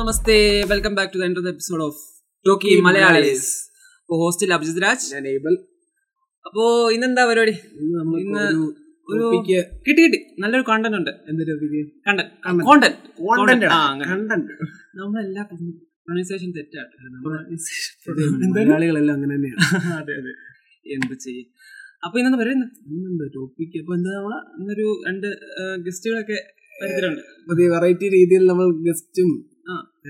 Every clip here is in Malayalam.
Namaste, welcome back to the end of the episode of talkie Malayalees. അപ്പോൾ ഹോസ്റ്റിൽ അഭിജിസ്രാജ്, ഞാൻ ഏബൽ. അപ്പോ ഇന്നെന്താ പരിപാടി? ഇന്ന് കിട്ടി നല്ലൊരു കണ്ടന്റ് ഉണ്ട്. നമ്മളെല്ലാം പ്രൊണൗൺസിയേഷൻ തെറ്റാളികളെല്ലാം അങ്ങനെ തന്നെയാണ്. അതെ അതെ, എന്ത് ചെയ്യും. അപ്പൊ ഇന്നെന്താ പറയുന്നത് ടോപ്പിക്ക്? അപ്പൊ എന്താ, ഇന്നൊരു രണ്ട് ഗസ്റ്റുകളൊക്കെ വരുന്നുണ്ട്. പുതിയ വെറൈറ്റി രീതിയിൽ നമ്മൾ ഗസ്റ്റും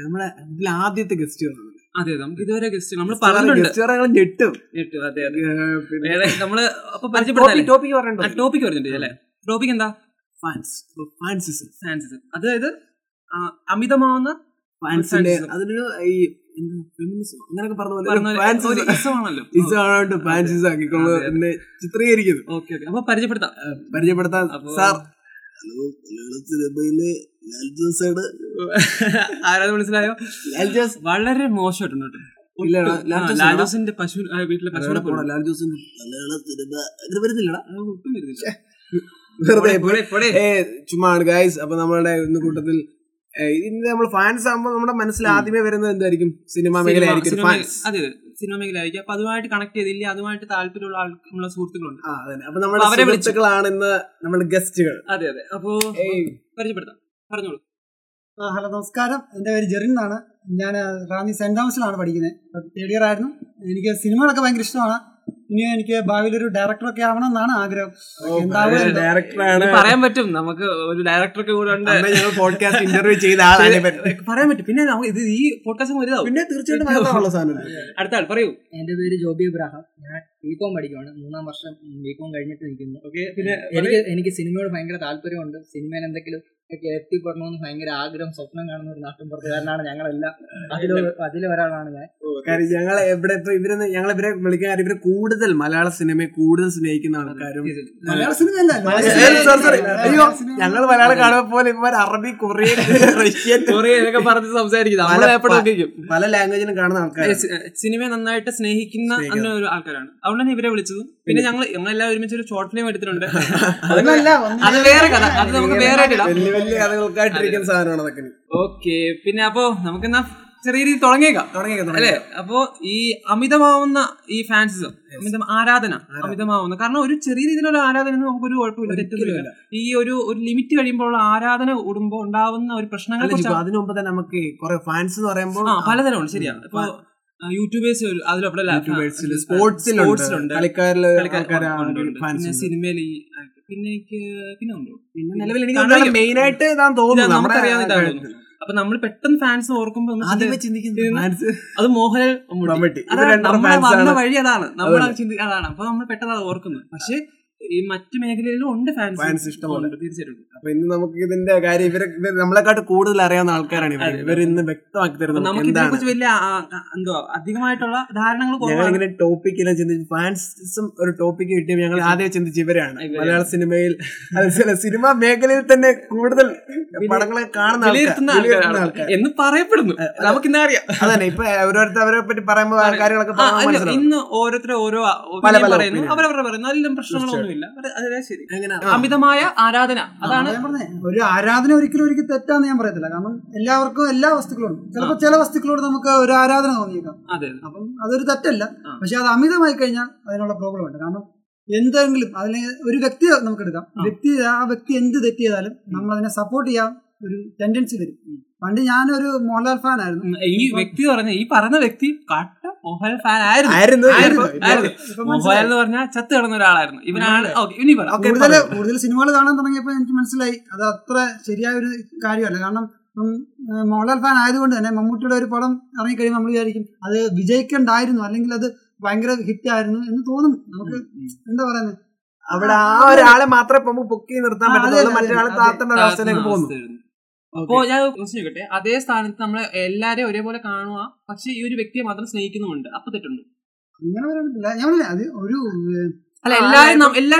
നമ്മളെ ഇതിൽ ആദ്യത്തെ ഗസ്റ്റുകളാണ്. അതെ, നമുക്ക് ഇതുവരെ ഗസ്റ്റ് നമ്മൾ പറഞ്ഞിട്ടുണ്ട്, ഞെട്ടും ഞെട്ടും. അതെ അതെ, നമ്മള് അപ്പൊ പരിചയപ്പെടുന്ന ടോപ്പിക്ക് പറഞ്ഞിട്ടുണ്ട്. ടോപ്പിക്ക് പറഞ്ഞിട്ടുണ്ട് അല്ലേ? ടോപ്പിക് എന്താ? ഫാൻസിസം. അതായത് അമിതമാവുന്ന ഫാൻസിന്റെ അതിനൊരു ഈ പരിചയപ്പെടുത്താം. ആരാധന മനസ്സിലായോ? ലാൽജോസ് വളരെ മോശമായിട്ടുണ്ട്. ലാൽജോസിന്റെ പശു വീട്ടിലെ പശുവിനെ പോണോ? ലാൽജോസിന്റെ ചുമ്മാണ് ഗൈസ്. അപ്പൊ നമ്മളുടെ ഇന്ന് കൂട്ടത്തിൽ ഇന്ന് നമ്മൾ ഫാൻസ് ആകുമ്പോൾ നമ്മുടെ മനസ്സിൽ ആദ്യമേ വരുന്നത് എന്തായിരിക്കും? സിനിമ മേഖലയായിരിക്കും. അതെ, സിനിമ മേഖലയായിരിക്കും. അപ്പൊ അതുമായിട്ട് കണക്ട് ചെയ്തില്ല, അതുമായിട്ട് താല്പര്യമുള്ള ആൾക്കുള്ള സുഹൃത്തുക്കളുണ്ട്. അപ്പൊ നമ്മൾ അവരെ വിളിച്ചുകളാണെന്ന് നമ്മുടെ ഗസ്റ്റുകൾ. അതെ അതെ, അപ്പോ പരിചയപ്പെടുത്താം, പറഞ്ഞോളൂ. ഹലോ, നമസ്കാരം. എൻ്റെ പേര് ജെറിൻ എന്നാണ്. ഞാൻ റാന്നി സെന്റ് തോമസിലാണ് പഠിക്കുന്നത്. തേർഡ് ഇയർ ആയിരുന്നു. എനിക്ക് സിനിമകളൊക്കെ ഭയങ്കര ഇഷ്ടമാണ്. ഇനി എനിക്ക് ഭാവിയിൽ ഒരു ഡയറക്ടറൊക്കെ ആവണം എന്നാണ് ആഗ്രഹം. ഡയറക്ടറാണ് പറയാൻ പറ്റും, നമുക്ക് ഒരു ഡയറക്ടറൊക്കെ കൂടെ പോഡ്കാസ്റ്റ് ഇന്റർവ്യൂ ചെയ്ത ആളെ പറയാൻ പറ്റും. പിന്നെ ഇത് ഈ പോഡ്കാസ്റ്റ് പിന്നെ തീർച്ചയായിട്ടും അടുത്ത ആൾ പറയൂ. എന്റെ പേര് ജോബി അബ്രഹാം. ഞാൻ ബികോം പഠിക്കുകയാണ്. 3-ാം വർഷം ബികോം കഴിഞ്ഞിട്ട് നിൽക്കുന്നു. ഓക്കെ, പിന്നെ എനിക്ക് സിനിമയോട് ഭയങ്കര താല്പര്യമുണ്ട്. സിനിമയിൽ എന്തെങ്കിലും ഒക്കെ എത്തിപ്പെടണമെന്ന് ഭയങ്കര ആഗ്രഹം, സ്വപ്നം കാണുന്ന ഒരു നാട്ടും പുറത്തുകാരനാണ് ഞങ്ങളെല്ലാം. അതിലൊരാളാണ് ഞാൻ. ഞങ്ങളെ എവിടെ ഞങ്ങളിവരെ വിളിക്കാൻ ഇവരെ കൂടുതൽ മലയാള സിനിമയെ കൂടുതൽ സ്നേഹിക്കുന്ന ആൾക്കാരും മലയാള സിനിമയല്ല, ഞങ്ങൾ മലയാളം കാണുമ്പോൾ പോലെ ഇവർ അറബി, കൊറിയൻ, റഷ്യൻ, കൊറിയൻ എന്നൊക്കെ പറഞ്ഞ് സംസാരിക്കുന്നത് പല ലാംഗ്വേജിലും കാണുന്ന ആൾക്കാർ, സിനിമയെ നന്നായിട്ട് സ്നേഹിക്കുന്ന അങ്ങനെ ഒരു ആൾക്കാരാണ്. അതുകൊണ്ടാണ് ഇവരെ വിളിച്ചത്. പിന്നെ ഞങ്ങളെല്ലാം ഒരുമിച്ച് ഒരു ഷോർട്ട് ഫിലിം എടുത്തിട്ടുണ്ട്. അത് വേറെ കഥ, അത് നമുക്ക് വേറെ വലിയ വലിയ കഥകൾക്കായിട്ടിരിക്കുന്ന സാധനമാണ് അതൊക്കെ. ഓക്കെ, പിന്നെ അപ്പോ നമുക്ക് എന്നാ ചെറിയ രീതിയിൽ തുടങ്ങിയേക്കാം അല്ലേ? അപ്പോ ഈ അമിതമാവുന്ന ഈ ഫാൻസിസം, ആരാധന അമിതമാവുന്ന, കാരണം ഒരു ചെറിയ രീതിയിലുള്ള ആരാധന നമുക്കൊരു കുഴപ്പമില്ല, തെറ്റൊന്നുമില്ല. ഈ ഒരു ലിമിറ്റ് കഴിയുമ്പോഴുള്ള ആരാധന കൂടുമ്പോ ഉണ്ടാവുന്ന ഒരു പ്രശ്നങ്ങളെ കുറിച്ച് അതിനു മുമ്പ് തന്നെ നമുക്ക് കുറെ ഫാൻസ് എന്ന് പറയുമ്പോൾ പലതരമുണ്ട്. ശരിയാണ്. ഇപ്പൊ യൂട്യൂബേഴ്സ്, അതിലൂടെ സ്പോർട്സിലുണ്ട്, കളിക്കാരില്, സിനിമയിൽ, പിന്നെ ഉണ്ടോ, പിന്നെ നിലവിൽ എനിക്ക് മെയിൻ ആയിട്ട് തോന്നുന്നു. അപ്പൊ നമ്മൾ പെട്ടെന്ന് ഫാൻസ് ഓർക്കുമ്പോ അത് മോഹൻലാൽ, മമ്മൂട്ടി, വന്ന വഴി അതാണ് അതാണ്. അപ്പൊ നമ്മൾ പെട്ടെന്ന് അത് ഓർക്കുന്നത്. പക്ഷെ ഈ മറ്റു മേഖലയിലും ഉണ്ട് ഫാൻസ് ഇഷ്ടമാണ്, തീർച്ചയായിട്ടും. അപ്പൊ ഇന്ന് നമുക്ക് ഇതിന്റെ കാര്യം ഇവരെ നമ്മളെക്കാട്ട് കൂടുതൽ അറിയാവുന്ന ആൾക്കാരാണ് ഇവർ ഇന്ന് വ്യക്തമാക്കി തരുന്നത്. നമുക്ക് ഇതിനെ കുറിച്ച് വലിയ എന്തോ അധികമായിട്ടുള്ള ധാരണകൾ ടോപ്പിക്കിനെ ചിന്തിച്ചു. ഫാൻസും ഒരു ടോപ്പിക്ക് കിട്ടിയപ്പോൾ ഞങ്ങൾ ആദ്യം ചിന്തിച്ചു ഇവരാണ്. മലയാള സിനിമയിൽ, അതുപോലെ സിനിമാ മേഖലയിൽ തന്നെ കൂടുതൽ പടങ്ങളെ കാണുന്ന ആൾക്കാർ എന്ന് പറയപ്പെടുന്നു. നമുക്ക് ഇന്ന് അറിയാം. അതന്നെ ഇപ്പൊ ഓരോരുത്തർ അവരെ പറ്റി പറയുമ്പോൾ കാര്യങ്ങളൊക്കെ ഇന്ന് ഓരോരുത്തരും ഓരോ പറയുന്നു, അവരവരുടെ പറയുന്നു, അതിലും പ്രശ്നങ്ങളൊന്നും. അമിതമായ ആരാധന, അതാണ് ഞാൻ പറഞ്ഞത്. ഒരു ആരാധന ഒരിക്കലും തെറ്റാന്ന് ഞാൻ പറയത്തില്ല. കാരണം എല്ലാവർക്കും എല്ലാ വസ്തുക്കളും ഉണ്ട്. ചിലപ്പോൾ ചില വസ്തുക്കളോട് നമുക്ക് ഒരു ആരാധന തോന്നിയേക്കാം. അപ്പം അതൊരു തെറ്റല്ല. പക്ഷെ അത് അമിതമായി കഴിഞ്ഞാൽ അതിനുള്ള പ്രോബ്ലം ഉണ്ട്. കാരണം എന്തെങ്കിലും അതില്ലെങ്കിൽ ഒരു വ്യക്തിയെ നമുക്ക് എടുക്കാം. ആ വ്യക്തി എന്ത് തെറ്റ് ചെയ്താലും നമ്മൾ അതിനെ സപ്പോർട്ട് ചെയ്യാൻ ഒരു ടെൻഡൻസി വരും. പണ്ട് ഞാനൊരു മോഹൻലാൽ ഫാൻ ആയിരുന്നു. ഈ വ്യക്തി പറഞ്ഞ ഈ പറയുന്ന വ്യക്തി മോഹൻലാൽ ഫാൻ ആയിരുന്നു. മോഹൻലാൽ എന്ന് പറഞ്ഞാൽ ചത്ത് കിടന്ന ഒരാളായിരുന്നു. കൂടുതൽ സിനിമകൾ കാണാൻ തുടങ്ങിയപ്പോൾ എനിക്ക് മനസ്സിലായി അത് അത്ര ശരിയായ ഒരു കാര്യമല്ല. കാരണം മോഹൻലാൽ ഫാൻ ആയതുകൊണ്ട് തന്നെ മമ്മൂട്ടിയുടെ ഒരു പടം ഇറങ്ങിക്കഴിയുമ്പോൾ നമ്മൾ വിചാരിക്കും അത് വിജയിക്കണ്ടായിരുന്നു, അല്ലെങ്കിൽ അത് ഭയങ്കര ഹിറ്റായിരുന്നു എന്ന് തോന്നും. നമുക്ക് എന്താ പറയുന്നത്, അവിടെ ആ ഒരാളെ മാത്രമേ നമുക്ക് പൊക്കി നിർത്താൻ പറ്റുള്ളൂ, മറ്റൊരാളെ താത്തേണ്ട ഒരു അവസ്ഥയിലേക്ക് പോകുന്നു. അപ്പോ ഞാൻ ചോദിക്കട്ടെ, അതേ സ്ഥാനത്ത് നമ്മൾ എല്ലാരെയും ഒരേപോലെ കാണുക, പക്ഷെ ഈ ഒരു വ്യക്തിയെ മാത്രം സ്നേഹിക്കുന്നുമുണ്ട്, അപ്പൊ തെറ്റുണ്ട്? അങ്ങനെ പറയാൻ പറ്റില്ല. ഞാൻ പറഞ്ഞില്ല, അത് ഒരു നടന്മാരെ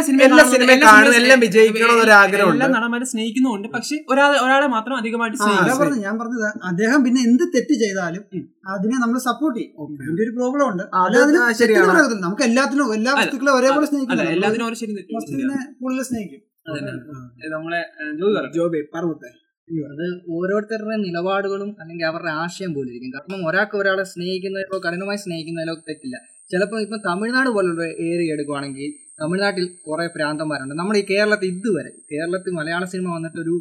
സ്നേഹിക്കുന്നുണ്ട്, പക്ഷെ ഒരാളെ മാത്രം അധികമായിട്ട് സ്നേഹിക്കുന്നത്. ഞാൻ പറഞ്ഞത് അദ്ദേഹം പിന്നെ എന്ത് തെറ്റ് ചെയ്താലും അതിനെ നമ്മൾ സപ്പോർട്ട് ചെയ്യും. അതിന്റെ ഒരു പ്രോബ്ലം ഉണ്ട്. നമുക്ക് എല്ലാത്തിനും എല്ലാ വസ്തുക്കളും ഒരേപോലെ സ്നേഹിക്കും, സ്നേഹിക്കും. നമ്മളെ ജോബി പർവ്വത്തെ അത് ഓരോരുത്തരുടെ നിലപാടുകളും അല്ലെങ്കിൽ അവരുടെ ആശയം പോലിരിക്കും. കാരണം ഒരാൾക്ക് ഒരാളെ സ്നേഹിക്കുന്നതിലോ കഠിനമായി സ്നേഹിക്കുന്നതിലോ തെറ്റില്ല. ചിലപ്പോൾ ഇപ്പം തമിഴ്നാട് പോലുള്ള ഏരിയ എടുക്കുകയാണെങ്കിൽ തമിഴ്നാട്ടിൽ കുറേ പ്രാന്തന്മാരുണ്ട്. നമ്മുടെ ഈ കേരളത്തിൽ ഇതുവരെ കേരളത്തിൽ മലയാള സിനിമ വന്നിട്ടൊരു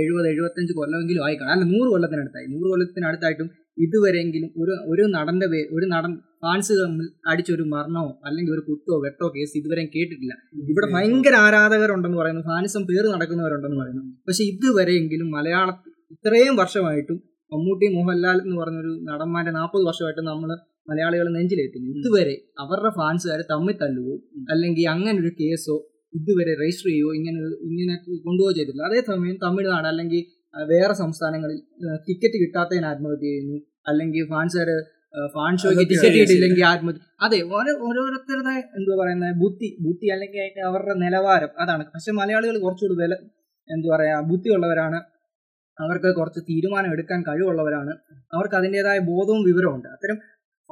70-75 കൊല്ലമെങ്കിലും ആയിക്കാണും, അല്ല 100 കൊല്ലത്തിനടുത്തായി. 100 കൊല്ലത്തിനടുത്തായിട്ടും ഇതുവരെയെങ്കിലും ഒരു നടൻ്റെ ഒരു നടൻ ഫാൻസ് തമ്മിൽ അടിച്ചൊരു മരണമോ അല്ലെങ്കിൽ ഒരു കുത്തോ വെട്ടോ കേസ് ഇതുവരെയും കേട്ടിട്ടില്ല. ഇവിടെ ഭയങ്കര ആരാധകരുണ്ടെന്ന് പറയുന്നു, ഫാൻസും പേര് നടക്കുന്നവരുണ്ടെന്ന് പറയുന്നു. പക്ഷെ ഇതുവരെയെങ്കിലും മലയാളത്തിൽ ഇത്രയും വർഷമായിട്ടും മമ്മൂട്ടി മോഹൻലാൽ എന്ന് പറഞ്ഞൊരു നടന്മാരുടെ 40 വർഷമായിട്ട് നമ്മൾ മലയാളികൾ നെഞ്ചിലെത്തുന്നു. ഇതുവരെ അവരുടെ ഫാൻസുകാർ തമ്മിൽ തല്ലുവോ അല്ലെങ്കിൽ അങ്ങനൊരു കേസോ ഇതുവരെ രജിസ്റ്റർ ചെയ്യുവോ ഇങ്ങനെ കൊണ്ടുപോകുകയോ ചെയ്തിട്ടില്ല. അതേസമയം തമിഴ്നാട് അല്ലെങ്കിൽ വേറെ സംസ്ഥാനങ്ങളിൽ ടിക്കറ്റ് കിട്ടാത്തതിന് ആത്മഹത്യ ചെയ്യുന്നു, അല്ലെങ്കിൽ ഫാൻസുകാര് ഫാൻ ഷോയ്ക്ക് ടിക്കറ്റ് കിട്ടിയില്ലെങ്കിൽ ആത്മഹത്യ. അതെ, ഓരോരുത്തരുടെ എന്താ പറയുന്ന ബുദ്ധി അല്ലെങ്കിൽ അതിന്റെ അവരുടെ നിലവാരം അതാണ്. പക്ഷെ മലയാളികൾ കുറച്ചുകൂടി വില എന്താ പറയാ ബുദ്ധിയുള്ളവരാണ്, അവർക്ക് കുറച്ച് തീരുമാനം എടുക്കാൻ കഴിവുള്ളവരാണ്, അവർക്ക് അതിൻ്റെതായ ബോധവും വിവരവും ഉണ്ട്. അത്തരം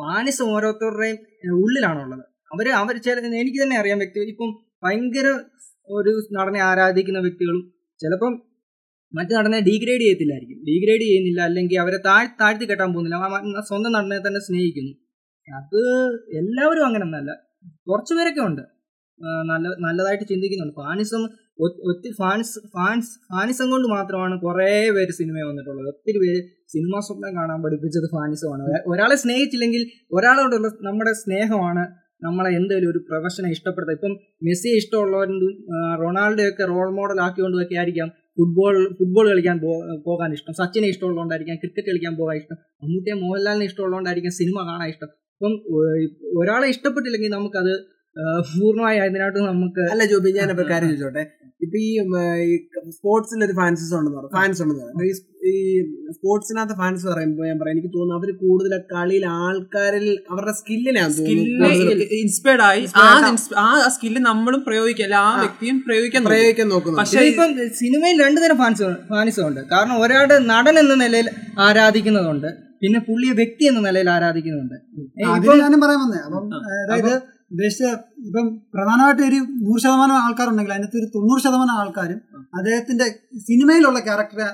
ഫാനിസം ഓരോരുത്തരുടെയും ഉള്ളിലാണുള്ളത്. അവർ ചില എനിക്ക് തന്നെ അറിയാൻ വ്യക്തി ഇപ്പം ഭയങ്കര ഒരു നടനെ ആരാധിക്കുന്ന വ്യക്തികളും ചിലപ്പം മറ്റു നടനെ ഡീഗ്രേഡ് ചെയ്യത്തില്ലായിരിക്കും, ഡീഗ്രേഡ് ചെയ്യുന്നില്ല, അല്ലെങ്കിൽ അവരെ താഴ്ത്തി കെട്ടാൻ പോകുന്നില്ല, സ്വന്തം നടനെ തന്നെ സ്നേഹിക്കുന്നു. അത് എല്ലാവരും അങ്ങനെ ഒന്നല്ല, കുറച്ചു പേരൊക്കെ ഉണ്ട് നല്ലതായിട്ട് ചിന്തിക്കുന്നുണ്ട്. ഫാനിസം കൊണ്ട് മാത്രമാണ് കുറേ പേര് സിനിമ വന്നിട്ടുള്ളത്. ഒത്തിരി പേര് സിനിമാ സ്വപ്നം കാണാൻ പഠിപ്പിച്ചത് ഫാനിസമാണ്. ഒരാളെ സ്നേഹിച്ചില്ലെങ്കിൽ ഒരാളോടുള്ള നമ്മുടെ സ്നേഹമാണ് നമ്മളെ എന്തെങ്കിലും ഒരു പ്രൊഫഷനെ ഇഷ്ടപ്പെടുത്തുക. ഇപ്പം മെസ്സിയെ ഇഷ്ടമുള്ളവരും റൊണാൾഡോയൊക്കെ റോൾ മോഡൽ ആക്കിക്കൊണ്ടൊക്കെ ആയിരിക്കാം ഫുട്ബോൾ കളിക്കാൻ പോകാൻ ഇഷ്ടം, സച്ചിനെ ഇഷ്ടമുള്ളതുകൊണ്ടായിരിക്കാം ക്രിക്കറ്റ് കളിക്കാൻ പോകാൻ ഇഷ്ടം, മമ്മൂട്ടിയെ മോഹൻലാലിനെ ഇഷ്ടമുള്ളതുകൊണ്ടായിരിക്കാം സിനിമ കാണാൻ ഇഷ്ടം. അപ്പം ഒരാളെ ഇഷ്ടപ്പെട്ടില്ലെങ്കിൽ നമുക്കത് പൂർണ്ണമായി അതിനായിട്ട് നമുക്ക് അല്ല. ജോബി, ഞാനിപ്പോൾ കാര്യം ചോദിച്ചോട്ടെ, ഇപ്പൊ ഈ സ്പോർട്സിനൊരു ഫാൻസ് ഉണ്ടെന്ന് പറയാം. ഈ സ്പോർട്സിനകത്ത് ഫാൻസ് പറയുമ്പോൾ ഞാൻ പറയാം, എനിക്ക് തോന്നുന്നു അവര് കൂടുതൽ കളിയിൽ ആൾക്കാരിൽ അവരുടെ സ്കില്ലിനാണ് തോന്നുന്നു ഇൻസ്പയർഡ് ആയി ആ സ്കില്ല് നമ്മളും പ്രയോഗിക്കല്ല, ആ വ്യക്തിയും പ്രയോഗിക്കാൻ നോക്കുന്നു. പക്ഷേ ഇപ്പം സിനിമയിൽ രണ്ടുതരം ഫാൻസും ഉണ്ട്. കാരണം ഒരാളുടെ നടൻ എന്ന നിലയിൽ ആരാധിക്കുന്നതുണ്ട്, പിന്നെ പുള്ളിയെ വ്യക്തി എന്ന നിലയിൽ ആരാധിക്കുന്നുണ്ട്. ഞാനും പറയാൻ വന്നേ, അപ്പം അതായത് ഇപ്പം പ്രധാനമായിട്ട് ഒരു 100% ആൾക്കാരുണ്ടെങ്കിൽ അതിനകത്ത് ഒരു 90% ആൾക്കാരും അദ്ദേഹത്തിന്റെ സിനിമയിലുള്ള ക്യാരക്ടറെ